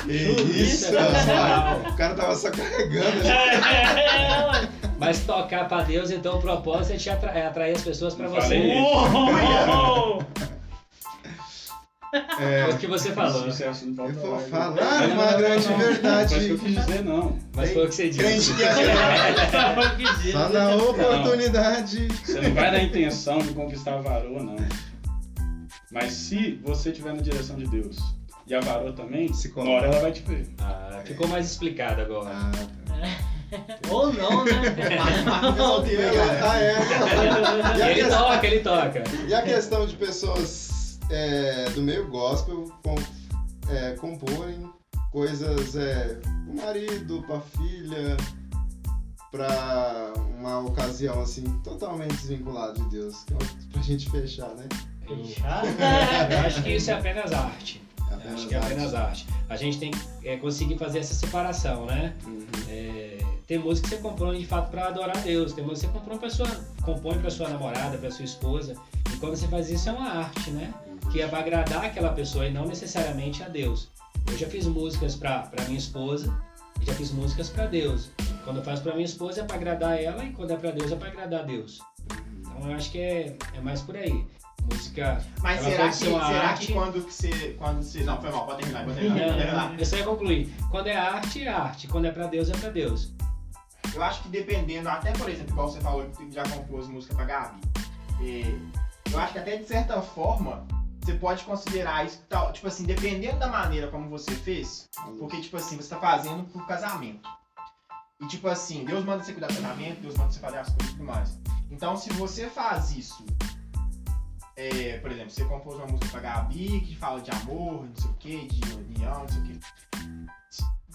bem! Isso, o cara tava só carregando, né? Mas tocar pra Deus, então o propósito é, te atra- é atrair as pessoas pra você. Uou! É o que você falou. Isso, isso, isso eu vou falar uma não, grande não, não. verdade. Mas foi o que eu quis dizer, não. Mas tem, foi o que você disse. Que é só na oportunidade. Não, você não vai na intenção de conquistar a varoa, não. Mas se você estiver na direção de Deus e a varoa também, se na hora ela vai te ver. Ah, ficou mais explicado agora. Ah, tá. Ou não, né? Ele toca, ele toca. E a questão de pessoas. É, do meio gospel com, é, comporem coisas é, pro marido, pra filha, pra uma ocasião assim, totalmente desvinculada de Deus, que é pra gente fechar, né? Fechar? Eu acho que isso é apenas arte. É apenas acho que é apenas arte. arte. A gente tem que é, conseguir fazer essa separação, né? Uhum. É, tem música que você compõe de fato pra adorar a Deus, tem música que você compõe pra sua, compõe pra sua namorada, pra sua esposa, e quando você faz isso é uma arte, né? Que é pra agradar aquela pessoa e não necessariamente a Deus. Eu já fiz músicas pra, pra minha esposa e já fiz músicas pra Deus. Quando eu faço pra minha esposa é pra agradar ela e quando é pra Deus é pra agradar a Deus. Então eu acho que é, é mais por aí. Música. Mas será que, será arte... que quando você. Quando se... Não, foi mal, pode terminar, pode terminar. Não, pode terminar. Eu só ia concluir. Quando é arte, é arte. Quando é pra Deus, é pra Deus. Eu acho que dependendo, até por exemplo, igual você falou que já compôs música pra Gabi. Eu acho que até de certa forma. Você pode considerar isso, tal, tipo assim, dependendo da maneira como você fez, porque, tipo assim, você tá fazendo pro casamento. E, tipo assim, Deus manda você cuidar do casamento, Deus manda você fazer as coisas e tudo mais. Então, se você faz isso, é, por exemplo, você compôs uma música pra Gabi, que fala de amor, não sei o que, de união, não sei o que.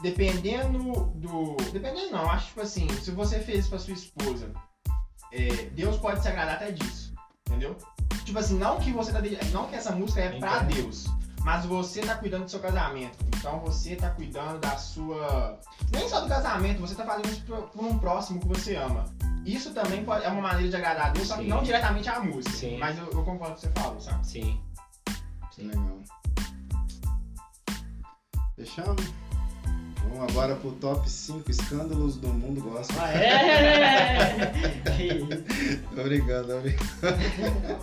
Dependendo do... Dependendo não, acho, tipo assim, se você fez pra sua esposa, é, Deus pode se agradar até disso, entendeu? Tipo assim, não que você tá não que essa música é pra Entendi. Deus, mas você tá cuidando do seu casamento. Então você tá cuidando da sua... Nem só do casamento, você tá fazendo isso por um próximo que você ama. Isso também pode, é uma maneira de agradar a Deus, Sim. só que não diretamente à música. Sim. Mas eu, eu concordo com o que você falou, sabe? Sim. Sim. Legal. Fechamos? Vamos agora pro top cinco escândalos do mundo gospel. Ah, é! Obrigado, obrigado.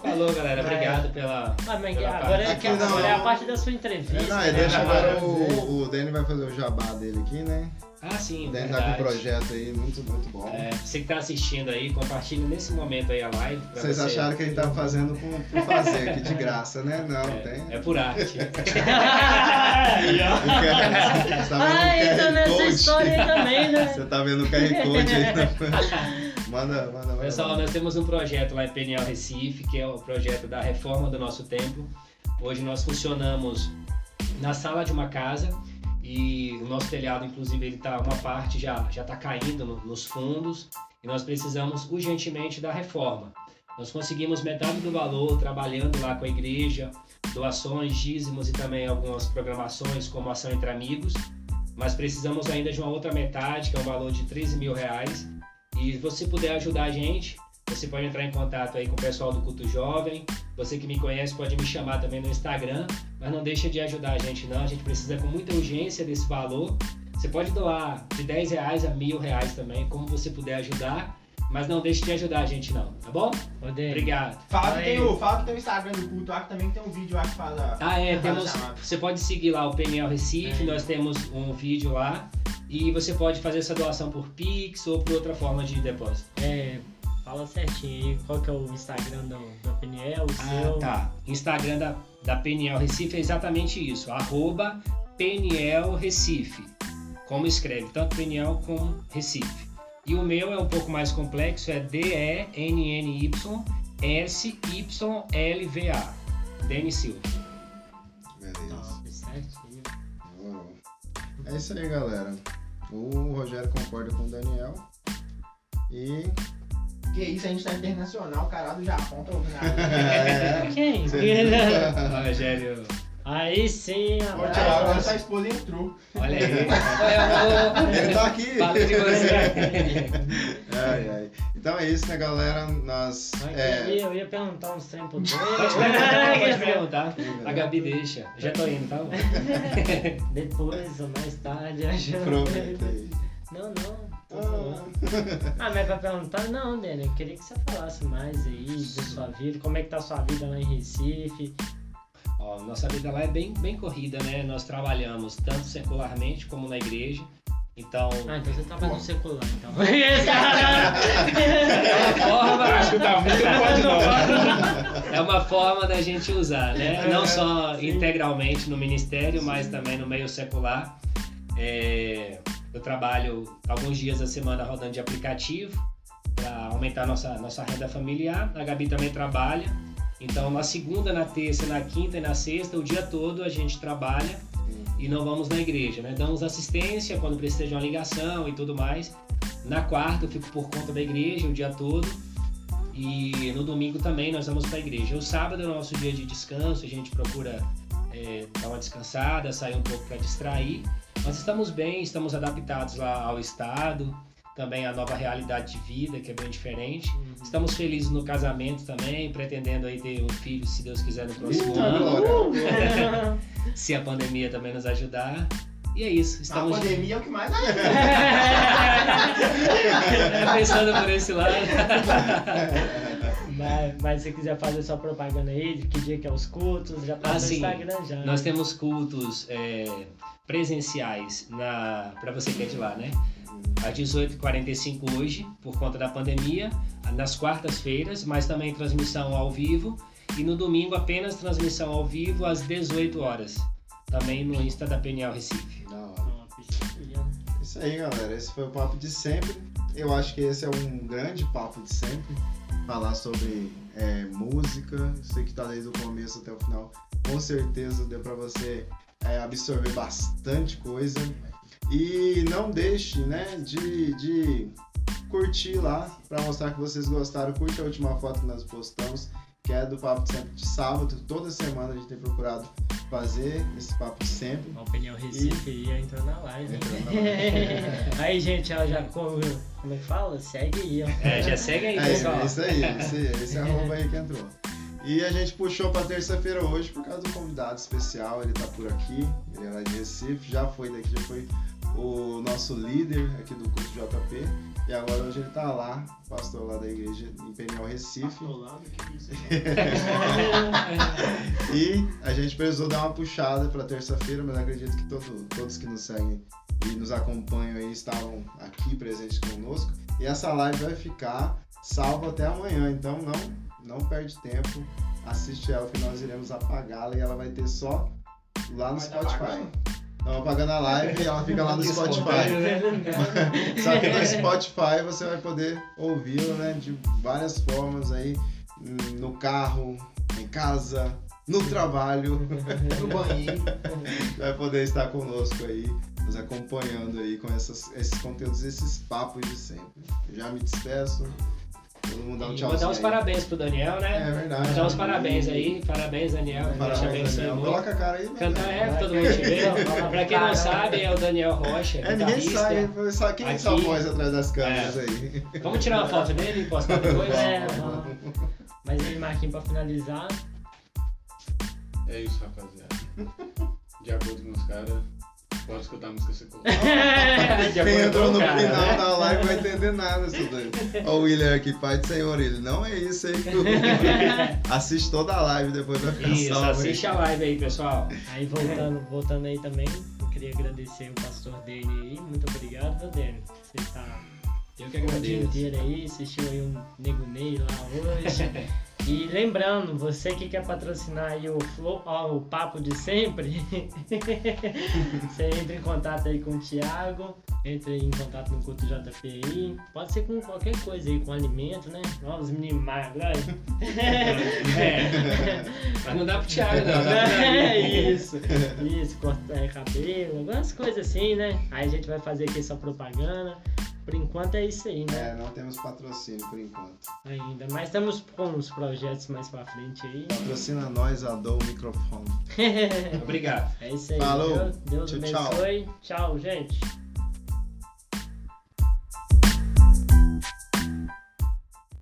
Falou, galera. Obrigado é. pela, ah, mas, pela agora parte. Agora é, é, é a parte da sua entrevista. Não, né? Deixa agora o, o Dani vai fazer o jabá dele aqui, né? Ah, sim, o Dani verdade. tá com um projeto aí muito, muito bom. É, você que tá assistindo aí, compartilha nesse momento aí a live. Vocês você... acharam que a gente tava fazendo por, por fazer aqui, de graça, né? Não, é, tem... É por arte. Você tá ah, entra nessa história aí também, né? Você tá vendo o Q R Code aí. Manda, manda, manda. Pessoal, manda. Nós temos um projeto lá em Peniel Recife, que é o projeto da reforma do nosso templo. Hoje nós funcionamos na sala de uma casa. E o nosso telhado, inclusive, ele tá, uma parte já já está caindo no, nos fundos e nós precisamos urgentemente da reforma. Nós conseguimos metade do valor trabalhando lá com a igreja, doações, dízimos e também algumas programações como Ação Entre Amigos, mas precisamos ainda de uma outra metade, que é um valor de treze mil reais. E se você puder ajudar a gente, você pode entrar em contato aí com o pessoal do Culto Jovem. Você que me conhece pode me chamar também no Instagram, mas não deixa de ajudar a gente não, a gente precisa com muita urgência desse valor. Você pode doar de dez reais a mil reais também, como você puder ajudar, mas não deixe de ajudar a gente não, tá bom? Poder. Obrigado. Fala que, tem o, fala que tem o Instagram do Culto, acho que também tem um vídeo lá que fala... Ah é, temos, você pode seguir lá o P N L Recife, é. Nós temos um vídeo lá e você pode fazer essa doação por Pix ou por outra forma de depósito. É... Fala certinho aí, qual que é o Instagram da, da Peniel, o ah, seu? Tá. Instagram da, da Peniel Recife é exatamente isso, arroba Peniel Recife, como escreve, tanto Peniel como Recife. E o meu é um pouco mais complexo, é D E N N Y S Y L V A, Dani Silva. Beleza. É isso aí, galera. O Rogério concorda com o Daniel e... Que isso, a gente tá internacional, o cara do Japão tá ouvindo nada. Quem? Rogério. Aí sim, amor. Agora sua esposa entrou. Olha aí. Ele tá aqui. Ai, ai. Então é isso, né, galera? Nós. É... Eu, ia, eu ia perguntar uns trem pro dois. Pode perguntar. A Gabi deixa. Já tô indo, tá? Depois ou mais tarde, acho. Aproveita aí. Não, não. Ah, mas pra perguntar, não, Dani, eu queria que você falasse mais aí da sua vida, como é que tá a sua vida lá em Recife. Ó, nossa vida lá é bem, bem corrida, né? Nós trabalhamos tanto secularmente como na igreja, então... Ah, então você trabalha no secular, então. É uma forma... Eu acho que tá muito, não pode não. É uma forma da gente usar, né? Não só Sim. integralmente no ministério, Sim. mas também no meio secular. É... Eu trabalho alguns dias da semana rodando de aplicativo para aumentar nossa, nossa renda familiar. A Gabi também trabalha. Então, na segunda, na terça, na quinta e na sexta, o dia todo a gente trabalha. e não vamos na igreja, né? Damos assistência quando precisa de uma ligação e tudo mais. Na quarta eu fico por conta da igreja o dia todo e no domingo também nós vamos para a igreja. O sábado é o nosso dia de descanso, a gente procura é, dar uma descansada, sair um pouco para distrair. Mas estamos bem, estamos adaptados lá ao estado, também à nova realidade de vida, que é bem diferente. Uhum. Estamos felizes no casamento também, pretendendo aí ter um filho, se Deus quiser, no próximo Eita, ano. Se a pandemia também nos ajudar. E é isso. Estamos... A pandemia é o que mais ajuda. É, pensando por esse lado. Mas, mas se quiser fazer sua propaganda aí, de que dia que é os cultos, já tá ah, no Instagram já. Nós temos cultos é, presenciais na... para você que é de lá, né? Às dezoito e quarenta e cinco hoje, por conta da pandemia, nas quartas-feiras, mas também transmissão ao vivo. E no domingo apenas transmissão ao vivo às dezoito horas. Também no Insta da Peniel Recife. Da hora. Isso aí, galera. Esse foi o papo de sempre. Eu acho que esse é um grande papo de sempre. Falar sobre é, música. Sei que tá desde o começo até o final. Com certeza deu pra você é, absorver bastante coisa. E não deixe, né, de, de curtir lá, pra mostrar que vocês gostaram. Curte a última foto que nós postamos, que é do Papo de Sempre de sábado. Toda semana a gente tem procurado fazer esse Papo de Sempre. A Peniel Recife e... ia entrar na live. Entrou na live. É. Aí, gente, ela já... Como, como é que fala? Segue aí. Ó. É, já segue aí, pessoal. É, isso aí, isso aí. Esse é arroba aí que entrou. E a gente puxou pra terça-feira hoje por causa do convidado especial. Ele tá por aqui, ele é lá de Recife, já foi daqui, já foi o nosso líder aqui do curso J P. E agora hoje ele tá lá, pastor lá da igreja em Peniel Recife. Pastor lá, do que isso? E a gente precisou dar uma puxada pra terça-feira, mas acredito que todo, todos que nos seguem e nos acompanham aí estavam aqui presentes conosco. E essa live vai ficar salva até amanhã, então não... Não perde tempo, assiste ela que nós iremos apagá-la e ela vai ter só lá no Spotify. Então apagando a live e ela fica lá no Spotify. Só que no Spotify você vai poder ouvi-la, né, de várias formas aí, no carro, em casa, no trabalho, no banheiro. Vai poder estar conosco aí, nos acompanhando aí com essas, esses conteúdos, esses papos de sempre. Eu já me despeço. Todo mundo dá um tchau. Vou dar uns aí. Parabéns pro Daniel, né? É verdade. Vou dar uns parabéns aí. Parabéns, Daniel. Parabéns, Daniel. Coloca a cara aí. Cantar é pra todo mundo te ver. Pra quem não sabe, é o Daniel Rocha. É, ninguém sabe. Só quem só voz atrás das câmeras é. aí. Vamos tirar uma foto dele e postar depois? É, vamos. Mas aí, Marquinhos, pra finalizar. É isso, rapaziada. De acordo com os caras. Pode escutar a música secular. Quem entrou no cara, final né? da live vai entender nada, seu doido. Ó, o William aqui, pai do Senhor, ele não é isso aí. Assiste toda a live depois da ficar Isso, salvo, assiste aí. A live aí, pessoal. Aí voltando, voltando aí também, eu queria agradecer o pastor Dene aí. Muito obrigado, Dene. Você está eu que agradeço. O dia inteiro aí, assistiu aí um Nego Ney lá hoje. E lembrando, você que quer patrocinar aí o, Flow, ó, o Papo de Sempre, você entra em contato aí com o Thiago, entra em contato no Culto J P I, pode ser com qualquer coisa aí, com alimento, né? Ó, os meninos magros, é. Mas não dá pro Thiago, não. Dá é isso, isso, cortar cabelo, algumas coisas assim, né? Aí a gente vai fazer aqui só propaganda. Por enquanto é isso aí, né? É, não temos patrocínio por enquanto. Ainda, mas estamos com uns projetos mais pra frente aí. Patrocina nós, Adão, o microfone. Obrigado. É isso aí. Falou. Deus, Deus tchau, abençoe. Tchau, tchau gente.